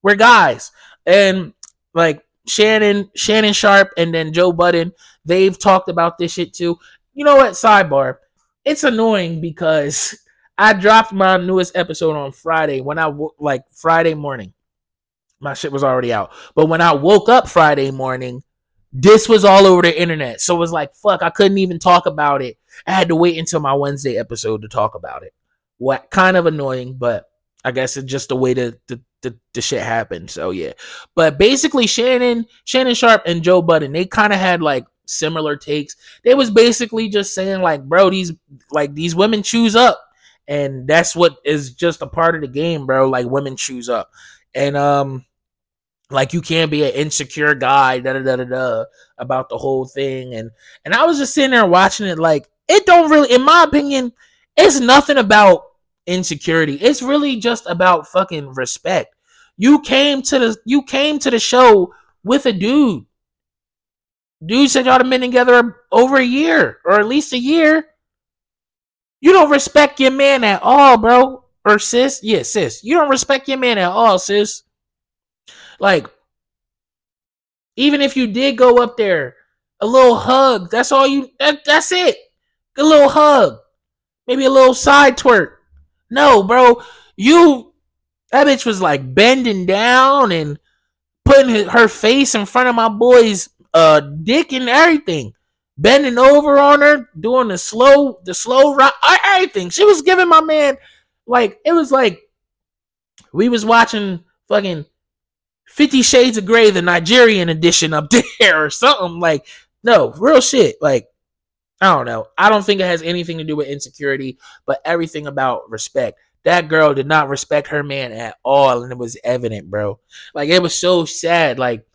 We're guys. And like Shannon Sharp and then Joe Budden, they've talked about this shit too. You know what? Sidebar. It's annoying because I dropped my newest episode on Friday when Friday morning. My shit was already out. But when I woke up Friday morning, this was all over the internet. So it was like, fuck, I couldn't even talk about it. I had to wait until my Wednesday episode to talk about it. What kind of annoying, but I guess it's just the way the shit happened. So yeah. But basically Shannon Sharp and Joe Budden, they kind of had like similar takes. They was basically just saying like, bro, these women choose up. And that's what is just a part of the game, bro. Like, women choose up. And like, you can't be an insecure guy, about the whole thing. And I was just sitting there watching it like, it don't really, in my opinion, it's nothing about insecurity. It's really just about fucking respect. You came to the show with a dude. Dude said y'all have been together over a year, or at least a year. You don't respect your man at all, bro. Or sis. Yeah, sis. You don't respect your man at all, sis. Like, even if you did go up there, a little hug, that's all you, that's it. A little hug, maybe a little side twerk. No, bro, that bitch was like bending down and putting her face in front of my boy's dick and everything. Bending over on her, doing the slow rock, everything. She was giving my man, like, it was like we was watching fucking 50 Shades of Grey, the Nigerian edition up there or something. Like, no, real shit. Like, I don't know. I don't think it has anything to do with insecurity, but everything about respect. That girl did not respect her man at all, and it was evident, bro. Like, it was so sad. Like,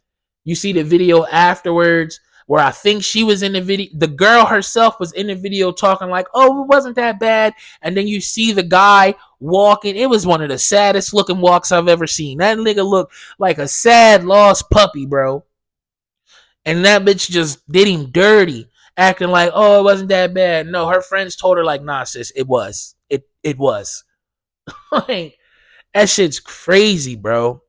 you see the video afterwards where I think she was in the video. The girl herself was in the video talking like, oh, it wasn't that bad. And then you see the guy walking. It was one of the saddest looking walks I've ever seen. That nigga looked like a sad, lost puppy, bro. And that bitch just did him dirty, acting like, oh, it wasn't that bad. No, her friends told her, like, nah, sis, it was. It was. Like, that shit's crazy, bro.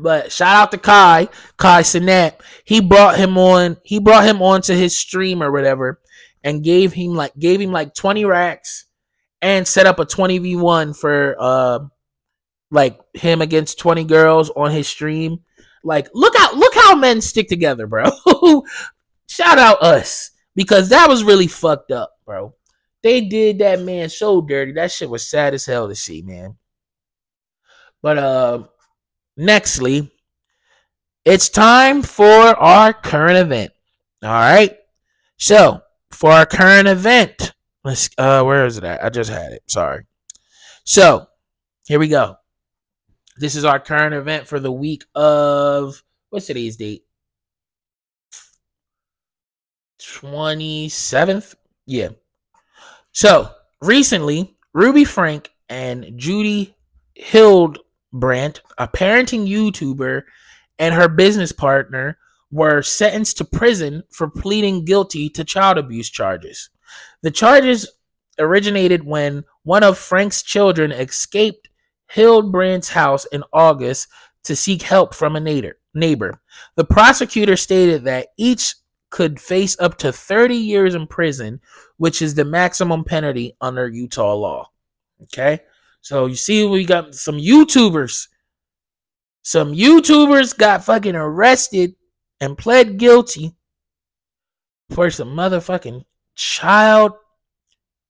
But shout out to Kai Sinat. He brought him on to his stream or whatever and gave him like 20 racks and set up a 20v1 for like him against 20 girls on his stream. Like, look how men stick together, bro. Shout out us, because that was really fucked up, bro. They did that man so dirty. That shit was sad as hell to see, man. But nextly, it's time for our current event. All right. So for our current event, let's where is it at? I just had it. Sorry. So here we go. This is our current event for the week of, what's today's date? 27th. Yeah. So recently, Ruby Franke and Jodi Hildebrandt, a parenting YouTuber, and her business partner were sentenced to prison for pleading guilty to child abuse charges. The charges originated when one of Franke's children escaped Hildebrandt's house in August to seek help from a neighbor. The prosecutor stated that each could face up to 30 years in prison, which is the maximum penalty under Utah law. Okay? So you see, we got some YouTubers. Some YouTubers got fucking arrested and pled guilty for some motherfucking child.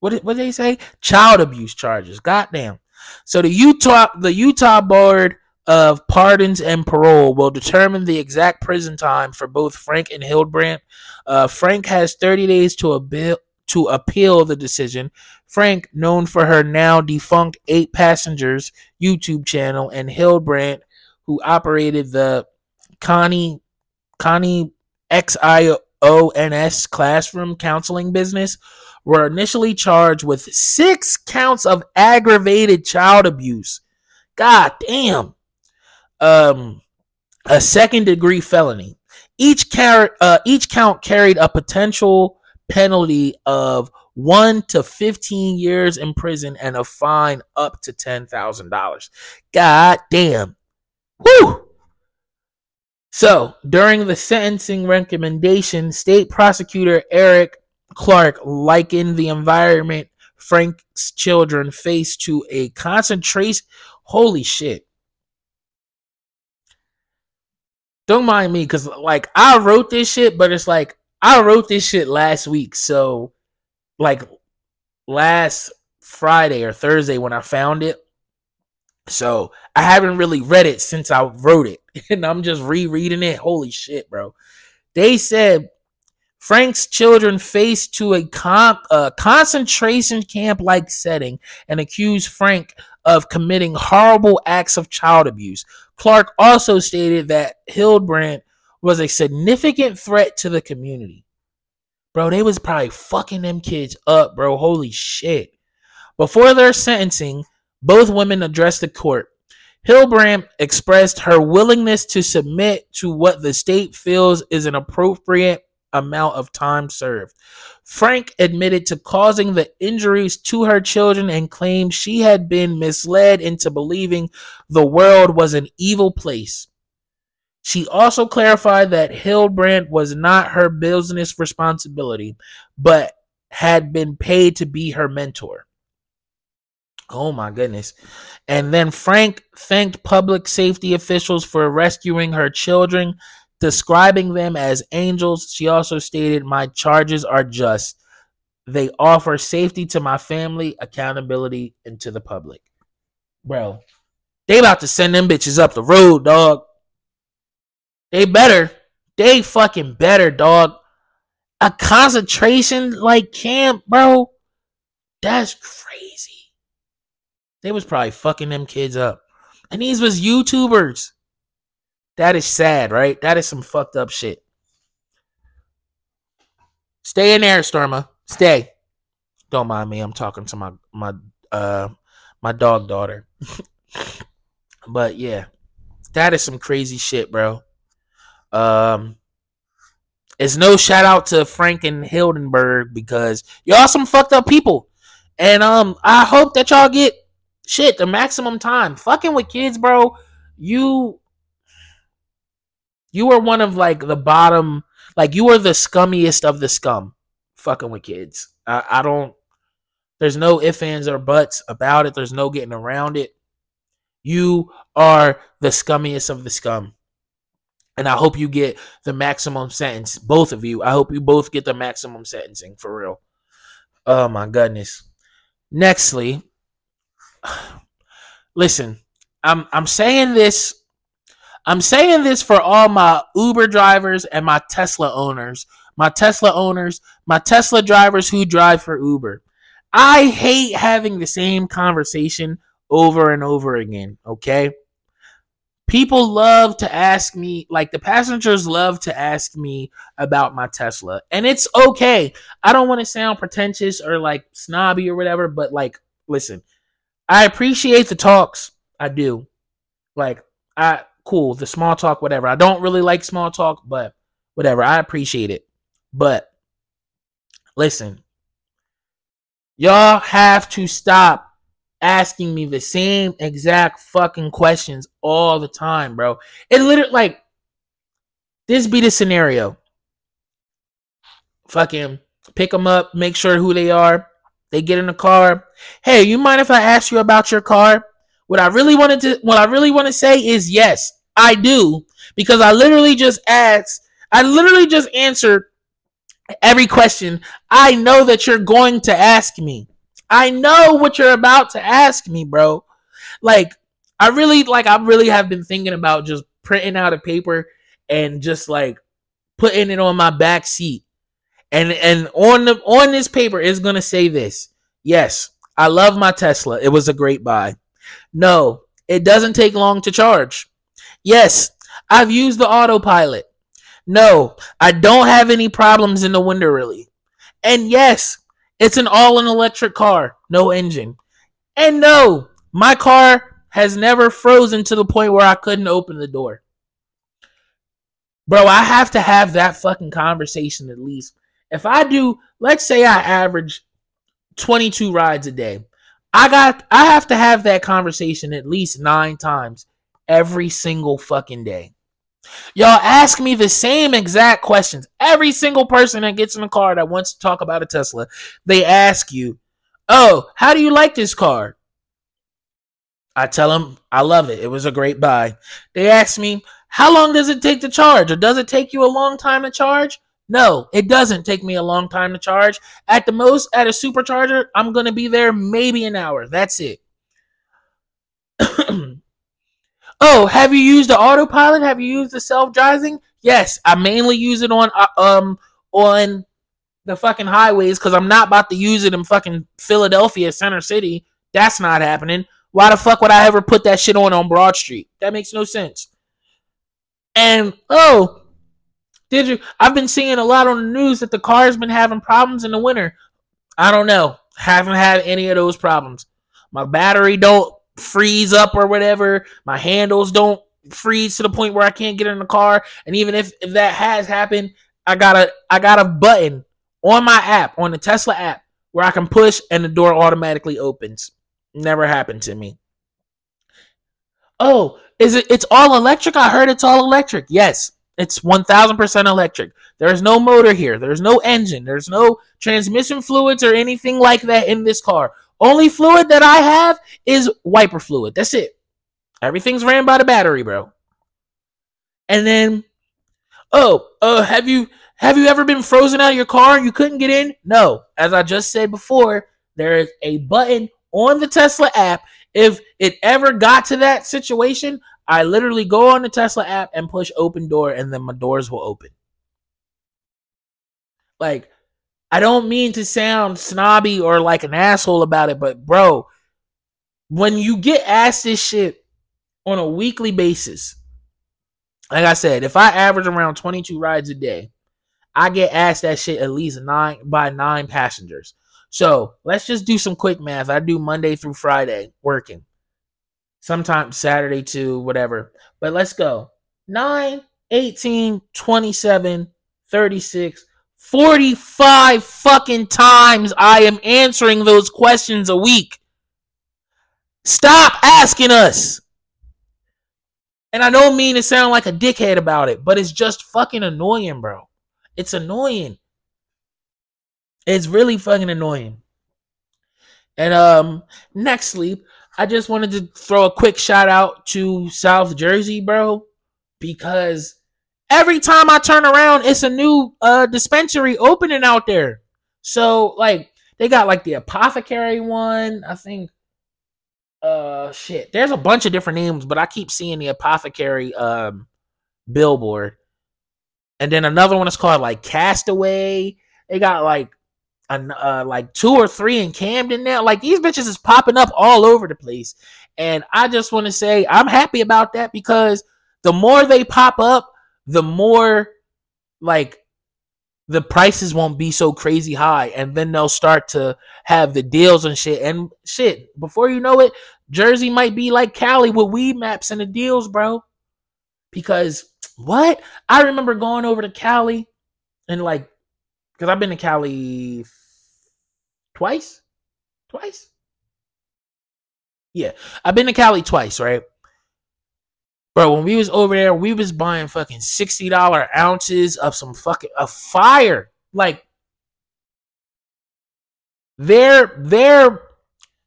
What did they say? Child abuse charges. Goddamn. So the Utah Board of Pardons and Parole will determine the exact prison time for both Franke and Hildebrandt. Franke has 30 days to appeal the decision. Franke, known for her now defunct 8 Passengers YouTube channel, and Hildebrandt, who operated the Connie XIONS classroom counseling business, were initially charged with 6 counts of aggravated child abuse. God damn. A second-degree felony. Each count carried a potential penalty of 1 to 15 years in prison and a fine up to $10,000. God damn. Whew. So, during the sentencing recommendation, state prosecutor Eric Clark likened the environment Frank's children faced to a concentration. Holy shit. Don't mind me, because, like, I wrote this shit, but it's like, I wrote this shit last week, so, like, last Friday or Thursday when I found it, so I haven't really read it since I wrote it, and I'm just rereading it. Holy shit, bro. They said Frank's children faced to a concentration camp-like setting and accused Frank of committing horrible acts of child abuse. Clark also stated that Hildebrandt was a significant threat to the community. Bro, they was probably fucking them kids up, bro. Holy shit. Before their sentencing, both women addressed the court. Hildebrandt expressed her willingness to submit to what the state feels is an appropriate amount of time served. Frank admitted to causing the injuries to her children and claimed she had been misled into believing the world was an evil place. She also clarified that Hildebrandt was not her business responsibility, but had been paid to be her mentor. Oh my goodness. And then Frank thanked public safety officials for rescuing her children, describing them as angels. She also stated, "My charges are just. They offer safety to my family, accountability, and to the public." Bro, they about to send them bitches up the road, dog. They better. They fucking better, dog. A concentration like camp, bro. That's crazy. They was probably fucking them kids up. And these was YouTubers. That is sad, right? That is some fucked up shit. Stay in there, Storma. Stay. Don't mind me. I'm talking to my dog daughter. But yeah, that is some crazy shit, bro. It's no shout out to Frank and Hildenberg because y'all some fucked up people, and I hope that y'all get shit the maximum time. Fucking with kids, bro. You are one of, like, the bottom, like, you are the scummiest of the scum fucking with kids. I don't, there's no ifs, ands, or buts about it. There's no getting around it. You are the scummiest of the scum. And I hope you get the maximum sentence, both of you. I hope you both get the maximum sentencing, for real. Oh, my goodness. Nextly, listen, I'm saying this for all my Uber drivers and my Tesla owners, my Tesla drivers who drive for Uber. I hate having the same conversation over and over again, okay? People love to ask me, like the passengers love to ask me about my Tesla, and it's okay. I don't want to sound pretentious or like snobby or whatever, but like, listen, I appreciate the talks. I do. Like, cool, the small talk, whatever. I don't really like small talk, but whatever. I appreciate it. But listen, y'all have to stop asking me the same exact fucking questions all the time, bro. It literally, like, this be the scenario. Fucking pick them up, make sure who they are. They get in the car. Hey, you mind if I ask you about your car? What I really want to say is yes. I do, because I literally just answered every question I know that you're going to ask me. I know what you're about to ask me, bro. Like, I really have been thinking about just printing out a paper and just like putting it on my back seat. And on this paper it's going to say this. Yes, I love my Tesla. It was a great buy. No, it doesn't take long to charge. Yes, I've used the autopilot. No, I don't have any problems in the winter really. And yes, it's an all-in-electric car, no engine. And no, my car has never frozen to the point where I couldn't open the door. Bro, I have to have that fucking conversation at least. If I do, let's say I average 22 rides a day. I have to have that conversation at least 9 times every single fucking day. Y'all ask me the same exact questions. Every single person that gets in a car that wants to talk about a Tesla, they ask you, oh, how do you like this car? I tell them, I love it. It was a great buy. They ask me, how long does it take to charge? Or does it take you a long time to charge? No, it doesn't take me a long time to charge. At the most, at a supercharger, I'm going to be there maybe an hour. That's it. Oh, have you used the autopilot? Have you used the self-driving? Yes, I mainly use it on the fucking highways because I'm not about to use it in fucking Philadelphia, Center City. That's not happening. Why the fuck would I ever put that shit on Broad Street? That makes no sense. And, oh, I've been seeing a lot on the news that the car's been having problems in the winter. I don't know. Haven't had any of those problems. My battery don't freeze up or whatever. My handles don't freeze to the point where I can't get in the car. And even if that has happened, I got a button on my app, on the Tesla app, where I can push and the door automatically opens. Never happened to me. Oh, it's all electric? I heard it's all electric. Yes, it's 1000% electric. There's no motor here. There's no engine. There's no transmission fluids or anything like that in this car. Only fluid that I have is wiper fluid. That's it. Everything's ran by the battery, bro. And then, have you ever been frozen out of your car and you couldn't get in? No. As I just said before, there is a button on the Tesla app. If it ever got to that situation, I literally go on the Tesla app and push open door and then my doors will open. Like, I don't mean to sound snobby or like an asshole about it, but bro, when you get asked this shit on a weekly basis, like I said, if I average around 22 rides a day, I get asked that shit at least 9 passengers. So let's just do some quick math. I do Monday through Friday working, sometimes Saturday too, whatever. But let's go 9, 18, 27, 36, 45 fucking times I am answering those questions a week. Stop asking us. And I don't mean to sound like a dickhead about it, but it's just fucking annoying, bro. It's annoying. It's really fucking annoying. And nextly, I just wanted to throw a quick shout out to South Jersey, bro, because every time I turn around, it's a new dispensary opening out there. So, like, they got, like, the Apothecary one. I think, there's a bunch of different names, but I keep seeing the Apothecary billboard. And then another one is called, like, Castaway. They got, like 2 or 3 in Camden now. Like, these bitches is popping up all over the place. And I just want to say I'm happy about that because the more they pop up, the more, like, the prices won't be so crazy high, and then they'll start to have the deals and shit. And shit, before you know it, Jersey might be like Cali with weed maps and the deals, bro. Because, what? I remember going over to Cali, and, like, because I've been to Cali twice? Yeah, I've been to Cali twice, right? Bro, when we was over there, we was buying fucking $60 ounces of some fucking a fire. Like, their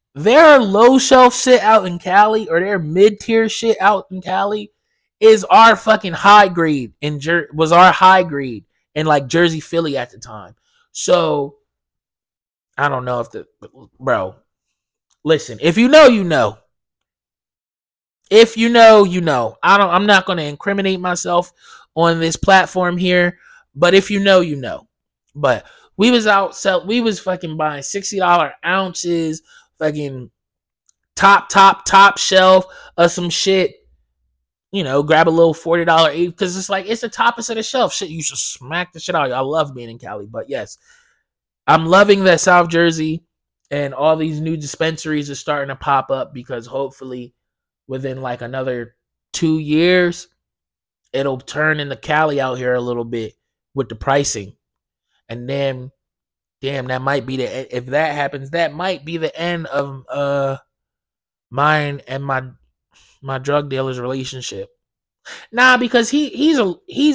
low shelf shit out in Cali, or their mid tier shit out in Cali, is our fucking high grade in was our high grade in, like, Jersey, Philly at the time. So I don't know if bro, listen, if you know, you know. If you know, you know. I'm not going to incriminate myself on this platform here, but if you know, you know. But we was out, we was fucking buying $60 ounces, fucking top shelf of some shit. You know, grab a little $40 each because it's like, it's the top of the shelf. Shit, you should smack the shit out. I love being in Cali, but yes, I'm loving that South Jersey and all these new dispensaries are starting to pop up because hopefully within like another 2 years, it'll turn into Cali out here a little bit with the pricing. And then, damn, that might be the, if that happens, that might be the end of mine and my drug dealer's relationship. Nah, because he's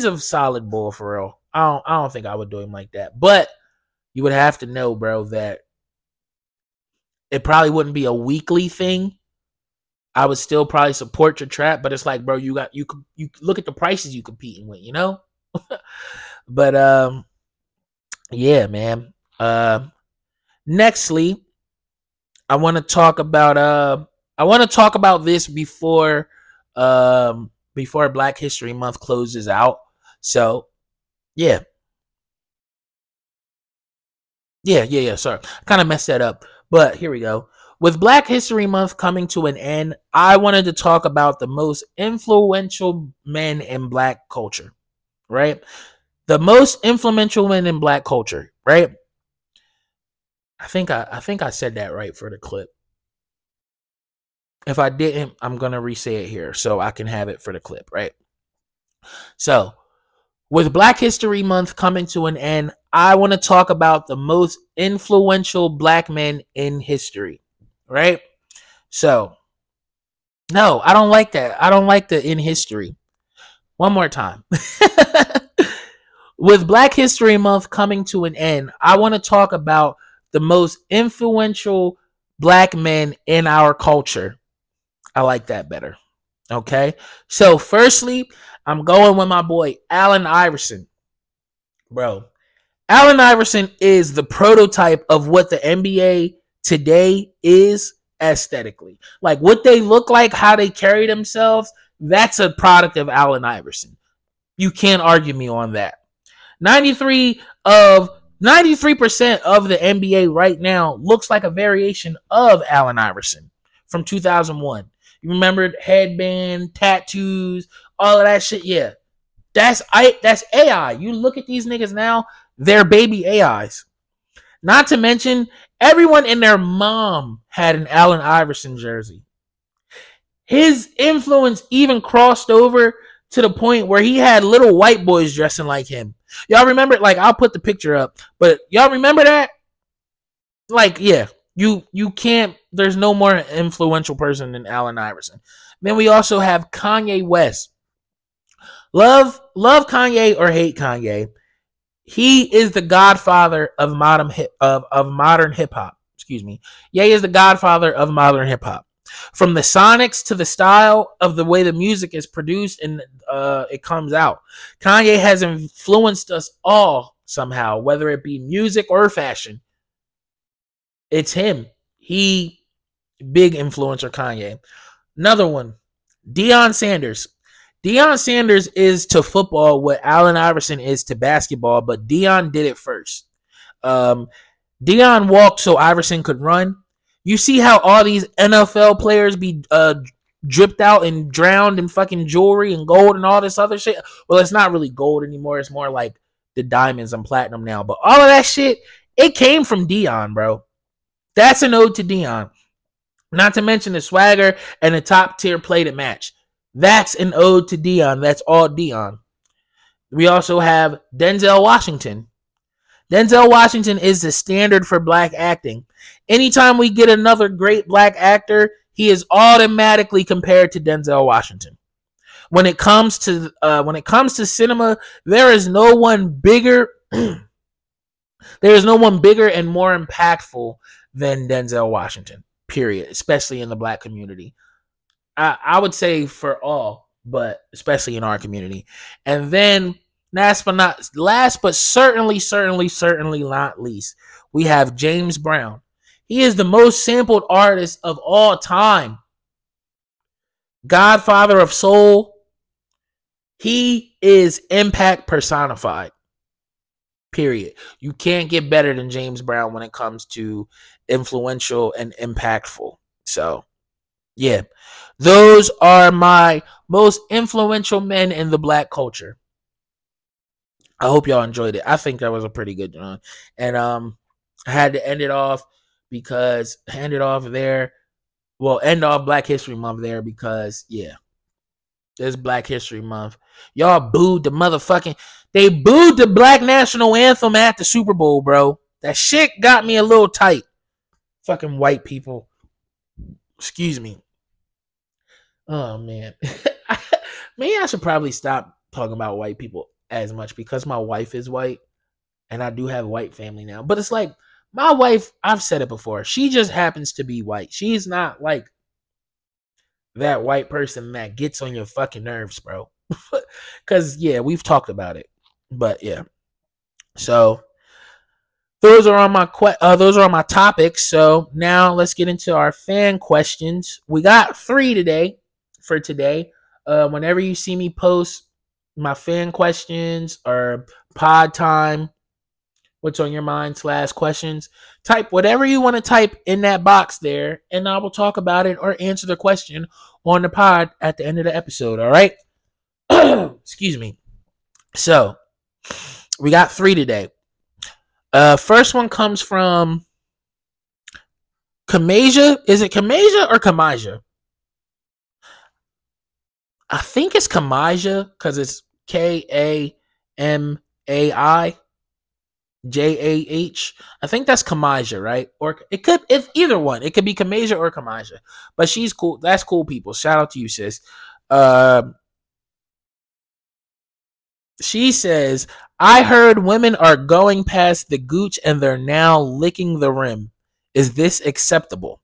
a solid boy for real. I don't think I would do him like that. But you would have to know, bro, that it probably wouldn't be a weekly thing. I would still probably support your trap, but it's like, bro, you look at the prices you competing with, you know? But yeah, man. Nextly, I want to talk about this before Black History Month closes out. So, yeah. Yeah. Sorry. I kind of messed that up, but here we go. With Black History Month coming to an end, I wanted to talk about the most influential men in Black culture, right? The most influential men in Black culture, right? I think I said that right for the clip. If I didn't, I'm going to re-say it here so I can have it for the clip, right? So, with Black History Month coming to an end, I want to talk about the most influential Black men in history. Right? So, no, I don't like that. I don't like the in history. One more time. With Black History Month coming to an end, I want to talk about the most influential Black men in our culture. I like that better. Okay? So, firstly, I'm going with my boy, Allen Iverson. Bro, Allen Iverson is the prototype of what the NBA today is aesthetically. Like what they look like, how they carry themselves, that's a product of Allen Iverson. You can't argue me on that. 93% of the NBA right now looks like a variation of Allen Iverson from 2001. You remember headband, tattoos, all of that shit? Yeah. That's AI. You look at these niggas now, they're baby AIs. Not to mention, everyone and their mom had an Allen Iverson jersey. His influence even crossed over to the point where he had little white boys dressing like him. Y'all remember, like, I'll put the picture up, but y'all remember that? Like, yeah, you can't, there's no more influential person than Allen Iverson. Then we also have Kanye West. Love Kanye or hate Kanye, he is the godfather of modern hip hop. Excuse me. Yeah, he is the godfather of modern hip hop. From the sonics to the style of the way the music is produced and it comes out. Kanye has influenced us all somehow, whether it be music or fashion. It's him. He, big influencer Kanye. Another one, Deion Sanders. Deion Sanders is to football what Allen Iverson is to basketball, but Deion did it first. Deion walked so Iverson could run. You see how all these NFL players be dripped out and drowned in fucking jewelry and gold and all this other shit? Well, it's not really gold anymore. It's more like the diamonds and platinum now. But all of that shit, it came from Deion, bro. That's an ode to Deion. Not to mention the swagger and the top tier play to match. That's an ode to Deion. That's all Deion. We also have Denzel Washington. Denzel Washington is the standard for Black acting. Anytime we get another great Black actor, he is automatically compared to Denzel Washington. When it comes to cinema, there is no one bigger and more impactful than Denzel Washington. Period. Especially in the Black community. I would say for all, but especially in our community. And then last but certainly not least, we have James Brown. He is the most sampled artist of all time. Godfather of soul. He is impact personified. Period. You can't get better than James Brown when it comes to influential and impactful. So, yeah. Those are my most influential men in the Black culture. I hope y'all enjoyed it. I think that was a pretty good one. And I had to end it off there Well, end all Black History Month there because, yeah, it's Black History Month. Y'all booed the motherfucking... They booed the Black National Anthem at the Super Bowl, bro. That shit got me a little tight. Fucking white people. Excuse me. Oh, man. Maybe I should probably stop talking about white people as much because my wife is white and I do have a white family now. But it's like, my wife, I've said it before, she just happens to be white. She's not like that white person that gets on your fucking nerves, bro. Because, yeah, we've talked about it. But, yeah. So, those are my topics. So, now let's get into our fan questions. We got 3 today for today. Whenever you see me post my fan questions or pod time, what's on your mind /questions, type whatever you want to type in that box there, and I will talk about it or answer the question on the pod at the end of the episode, all right? Excuse me. So, we got 3 today. First one comes from Kamaja. Is it Kamaja or Kamaja? I think it's Kamaja because it's Kamai. Jah, I think that's Kamaja, right? Or it's either one. It could be Kamaja or Kamaja, but she's cool. That's cool, people. Shout out to you, sis. She says, "I heard women are going past the gooch and they're now licking the rim. Is this acceptable?"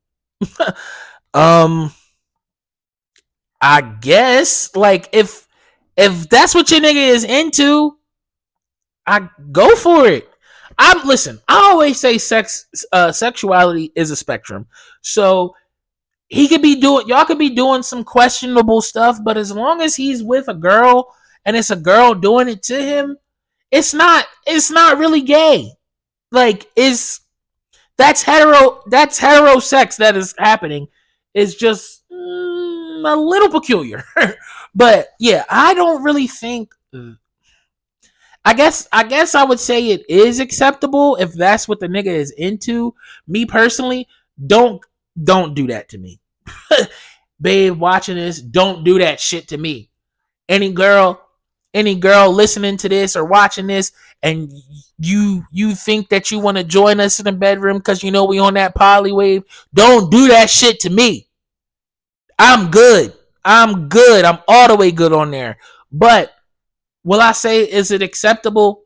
I guess, like, if that's what your nigga is into, I go for it. I always say sexuality is a spectrum. So y'all could be doing some questionable stuff, but as long as he's with a girl and it's a girl doing it to him, it's not really gay. Like, that's hetero sex that is happening. It's just a little peculiar. But yeah, I don't really think... I guess I would say it is acceptable if that's what the nigga is into. Me personally, don't do that to me. Babe watching this, don't do that shit to me. Any girl listening to this or watching this and you think that you want to join us in the bedroom because you know we on that poly wave, don't do that shit to me. I'm good. I'm all the way good on there. But will I say, is it acceptable?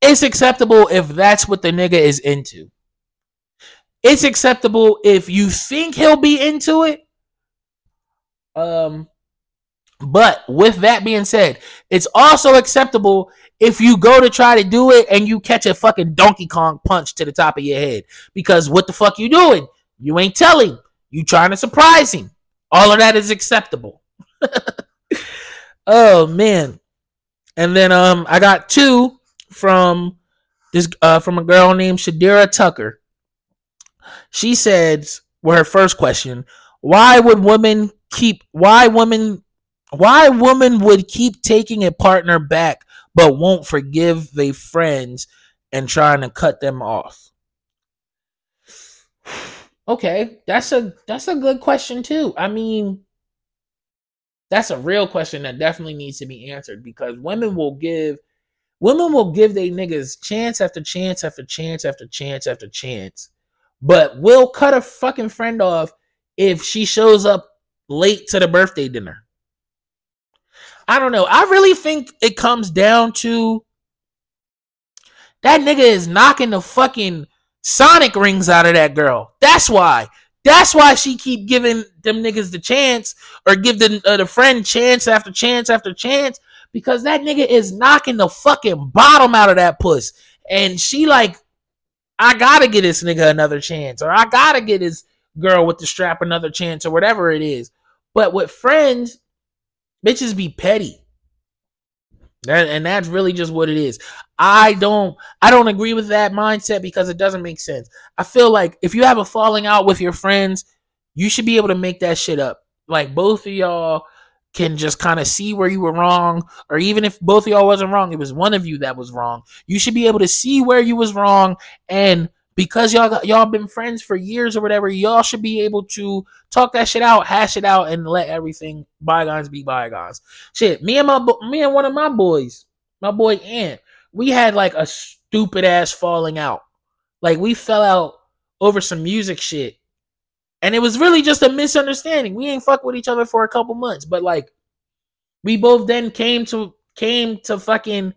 It's acceptable if that's what the nigga is into. It's acceptable if you think he'll be into it. But with that being said, it's also acceptable if you go to try to do it and you catch a fucking Donkey Kong punch to the top of your head. Because what the fuck you doing? You ain't telling. You trying to surprise him. All of that is acceptable. Oh, man. And then I got 2 from a girl named Shadira Tucker. She said, well, her first question, why women would keep taking a partner back but won't forgive their friends and trying to cut them off? Okay, that's a good question too. I mean, that's a real question that definitely needs to be answered because women will give they niggas chance after chance after chance after chance after chance, but will cut a fucking friend off if she shows up late to the birthday dinner. I don't know. I really think it comes down to that nigga is knocking the fucking sonic rings out of that girl. That's why she keep giving them niggas the chance or give the friend chance after chance after chance because that nigga is knocking the fucking bottom out of that puss. And she like, I gotta get this nigga another chance or I gotta get this girl with the strap another chance or whatever it is. But with friends, bitches be petty. And that's really just what it is. I don't agree with that mindset because it doesn't make sense. I feel like if you have a falling out with your friends, you should be able to make that shit up. Like, both of y'all can just kind of see where you were wrong, or even if both of y'all wasn't wrong, it was one of you that was wrong. You should be able to see where you was wrong and because y'all been friends for years or whatever, y'all should be able to talk that shit out, hash it out, and let everything bygones be bygones. Shit, me and one of my boys, my boy Ant, we had like a stupid ass falling out. Like we fell out over some music shit, and it was really just a misunderstanding. We ain't fuck with each other for a couple months, but like we both then came to fucking,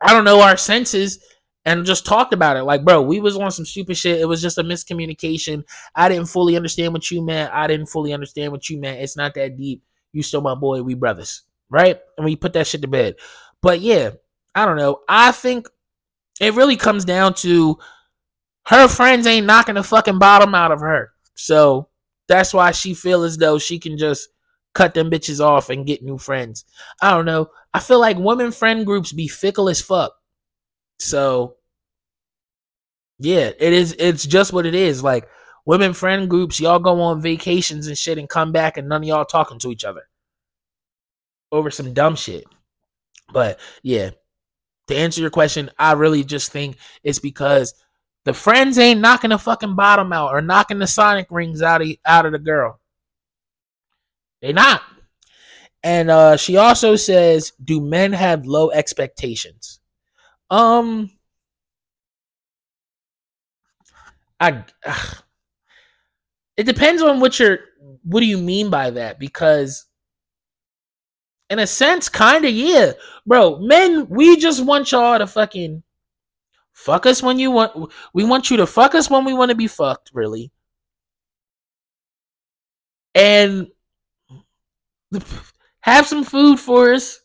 I don't know, our senses. And just talked about it. Like, bro, we was on some stupid shit. It was just a miscommunication. I didn't fully understand what you meant. It's not that deep. You still my boy. We brothers. Right? And we put that shit to bed. But yeah, I don't know. I think it really comes down to her friends ain't knocking the fucking bottom out of her. So that's why she feel as though she can just cut them bitches off and get new friends. I don't know. I feel like women friend groups be fickle as fuck. So, yeah, it's just what it is. Like, women friend groups, y'all go on vacations and shit and come back and none of y'all talking to each other over some dumb shit. But, yeah, to answer your question, I really just think it's because the friends ain't knocking the fucking bottom out or knocking the sonic rings out of the girl. They not. And she also says, do men have low expectations? It depends on what do you mean by that? Because in a sense, kind of, yeah, bro, men, we just want y'all to fucking fuck us when you want, we want you to fuck us when we want to be fucked, really. And have some food for us.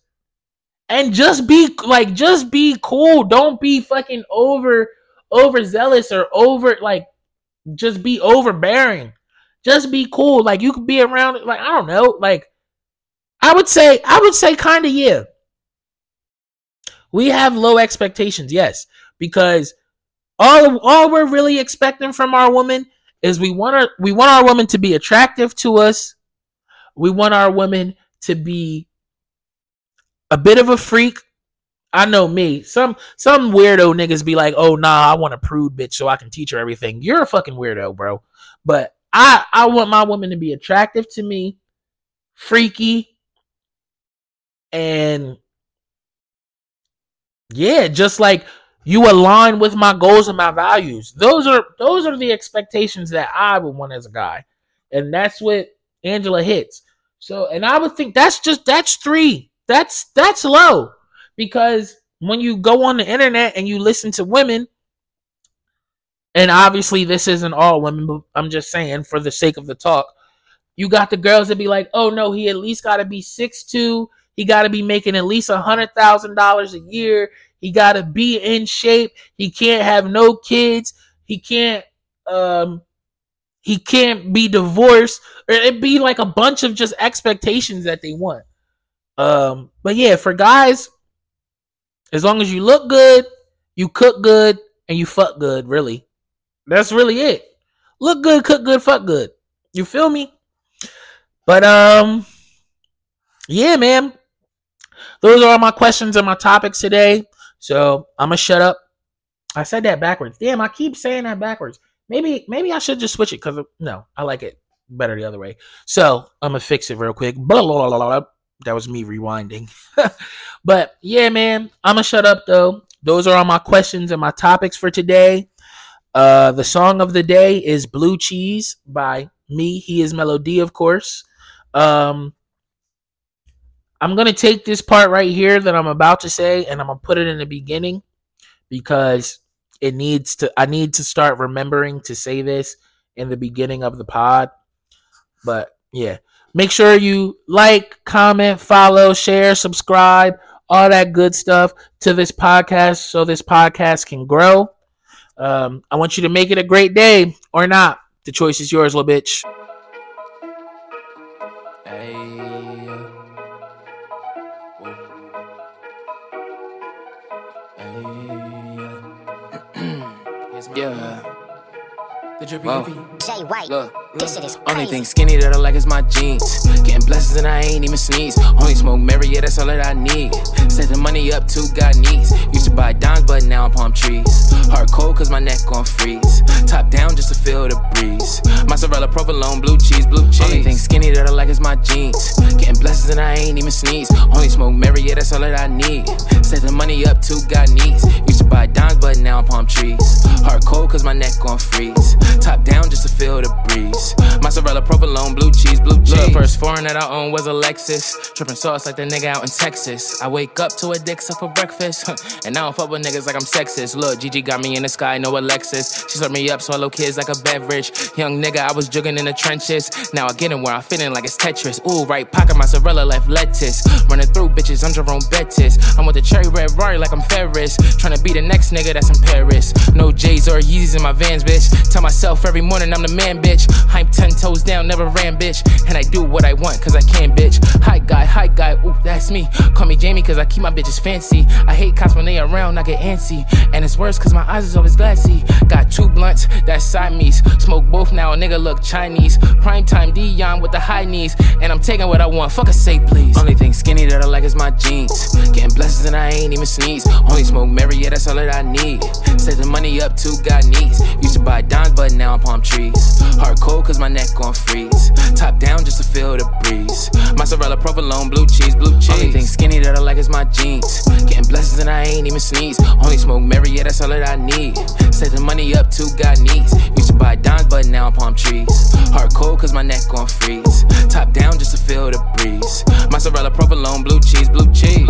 And just be cool. Don't be fucking overzealous or just be overbearing. Just be cool. Like you could be around, like, I don't know. Like I would say kind of, yeah. We have low expectations, yes, because all we're really expecting from our woman is we want our woman to be attractive to us. We want our woman to be a bit of a freak. I know me. Some weirdo niggas be like, oh, nah, I want a prude bitch so I can teach her everything. You're a fucking weirdo, bro. But I want my woman to be attractive to me, freaky, and yeah, just like you align with my goals and my values. Those are the expectations that I would want as a guy. And that's what Angela hits. So, and I would think that's three. That's low, because when you go on the internet and you listen to women, and obviously this isn't all women, but I'm just saying for the sake of the talk, you got the girls that be like, oh no, he at least got to be 6'2", he got to be making at least $100,000 a year, he got to be in shape, he can't have no kids, he can't be divorced, or it'd be like a bunch of just expectations that they want. But yeah, for guys, as long as you look good, you cook good, and you fuck good, really. That's really it. Look good, cook good, fuck good. You feel me? But, yeah, man. Those are all my questions and my topics today. So I'm gonna shut up. I said that backwards. Damn, I keep saying that backwards. Maybe I should just switch it, because no, I like it better the other way. So I'm gonna fix it real quick. Blah, blah, blah, blah. That was me rewinding. But yeah, man, I'm going to shut up though. Those are all my questions and my topics for today. The song of the day is Blue Cheese by me, HeIsMellowD, of course. I'm going to take this part right here that I'm about to say, and I'm going to put it in the beginning, because I need to start remembering to say this in the beginning of the pod. But yeah. Make sure you like, comment, follow, share, subscribe, all that good stuff to this podcast so this podcast can grow. I want you to make it a great day or not. The choice is yours, little bitch. Hey. Hey. Yeah. The drippy. Look. This shit is only thing skinny that I like is my jeans. Getting blessings and I ain't even sneeze. Only smoke Mary, yeah, that's all that I need. Set the money up to God needs. Used to buy dimes, but now I'm palm trees. Hard cold, cause my neck gon' freeze. Top down just to feel the breeze. Mozzarella, provolone, blue cheese, blue cheese. Only thing skinny that I like is my jeans. Getting blessings and I ain't even sneeze. Only smoke Mary, yeah, that's all that I need. Set the money up to God needs. Used to buy dimes, but now I'm palm trees. Hard cold, cause my neck gon' freeze. Top down just to feel the breeze. Mozzarella, provolone, blue cheese, blue cheese. Look, first foreign that I owned was a Lexus. Trippin' sauce like the nigga out in Texas. I wake up to a dick suck for breakfast. And I don't fuck with niggas like I'm sexist. Look, Gigi got me in the sky, no Alexis. She served me up, swallow kids like a beverage. Young nigga, I was jugging in the trenches. Now I get in where I'm fitting like it's Tetris. Ooh, right pocket, mozzarella, left lettuce. Running through bitches, I'm Jerome Bettis. I'm with the cherry red Rari like I'm Ferris. Tryna be the next nigga that's in Paris. No J's or Yeezys in my Vans, bitch. Tell myself every morning I'm the man, bitch. I'm 10 toes down, never ran, bitch. And I do what I want, cause I can, bitch. Hi guy, ooh, that's me. Call me Jamie, cause I keep my bitches fancy. I hate cops when they around, I get antsy. And it's worse, cause my eyes is always glassy. Got 2 blunts, that's Siamese. Smoke both now, a nigga look Chinese. Primetime Deion with the high knees. And I'm taking what I want, fuck a say please. Only thing skinny that I like is my jeans. Getting blessings and I ain't even sneeze. Only smoke Mary, yeah, that's all that I need. Set the money up to God needs. Used to buy dimes, but now I'm palm trees. Hard cold, cause my neck gon' freeze. Top down just to feel the breeze. Mozzarella, provolone, blue cheese, blue cheese. Only thing skinny that I like is my jeans. Getting blessings and I ain't even sneeze. Only smoke Mary, yeah, that's all that I need. Set the money up to God needs. Used to buy dimes, but now I'm palm trees. Hard cold, cause my neck gon' freeze. Top down just to feel the breeze. Mozzarella, provolone, blue cheese, blue cheese.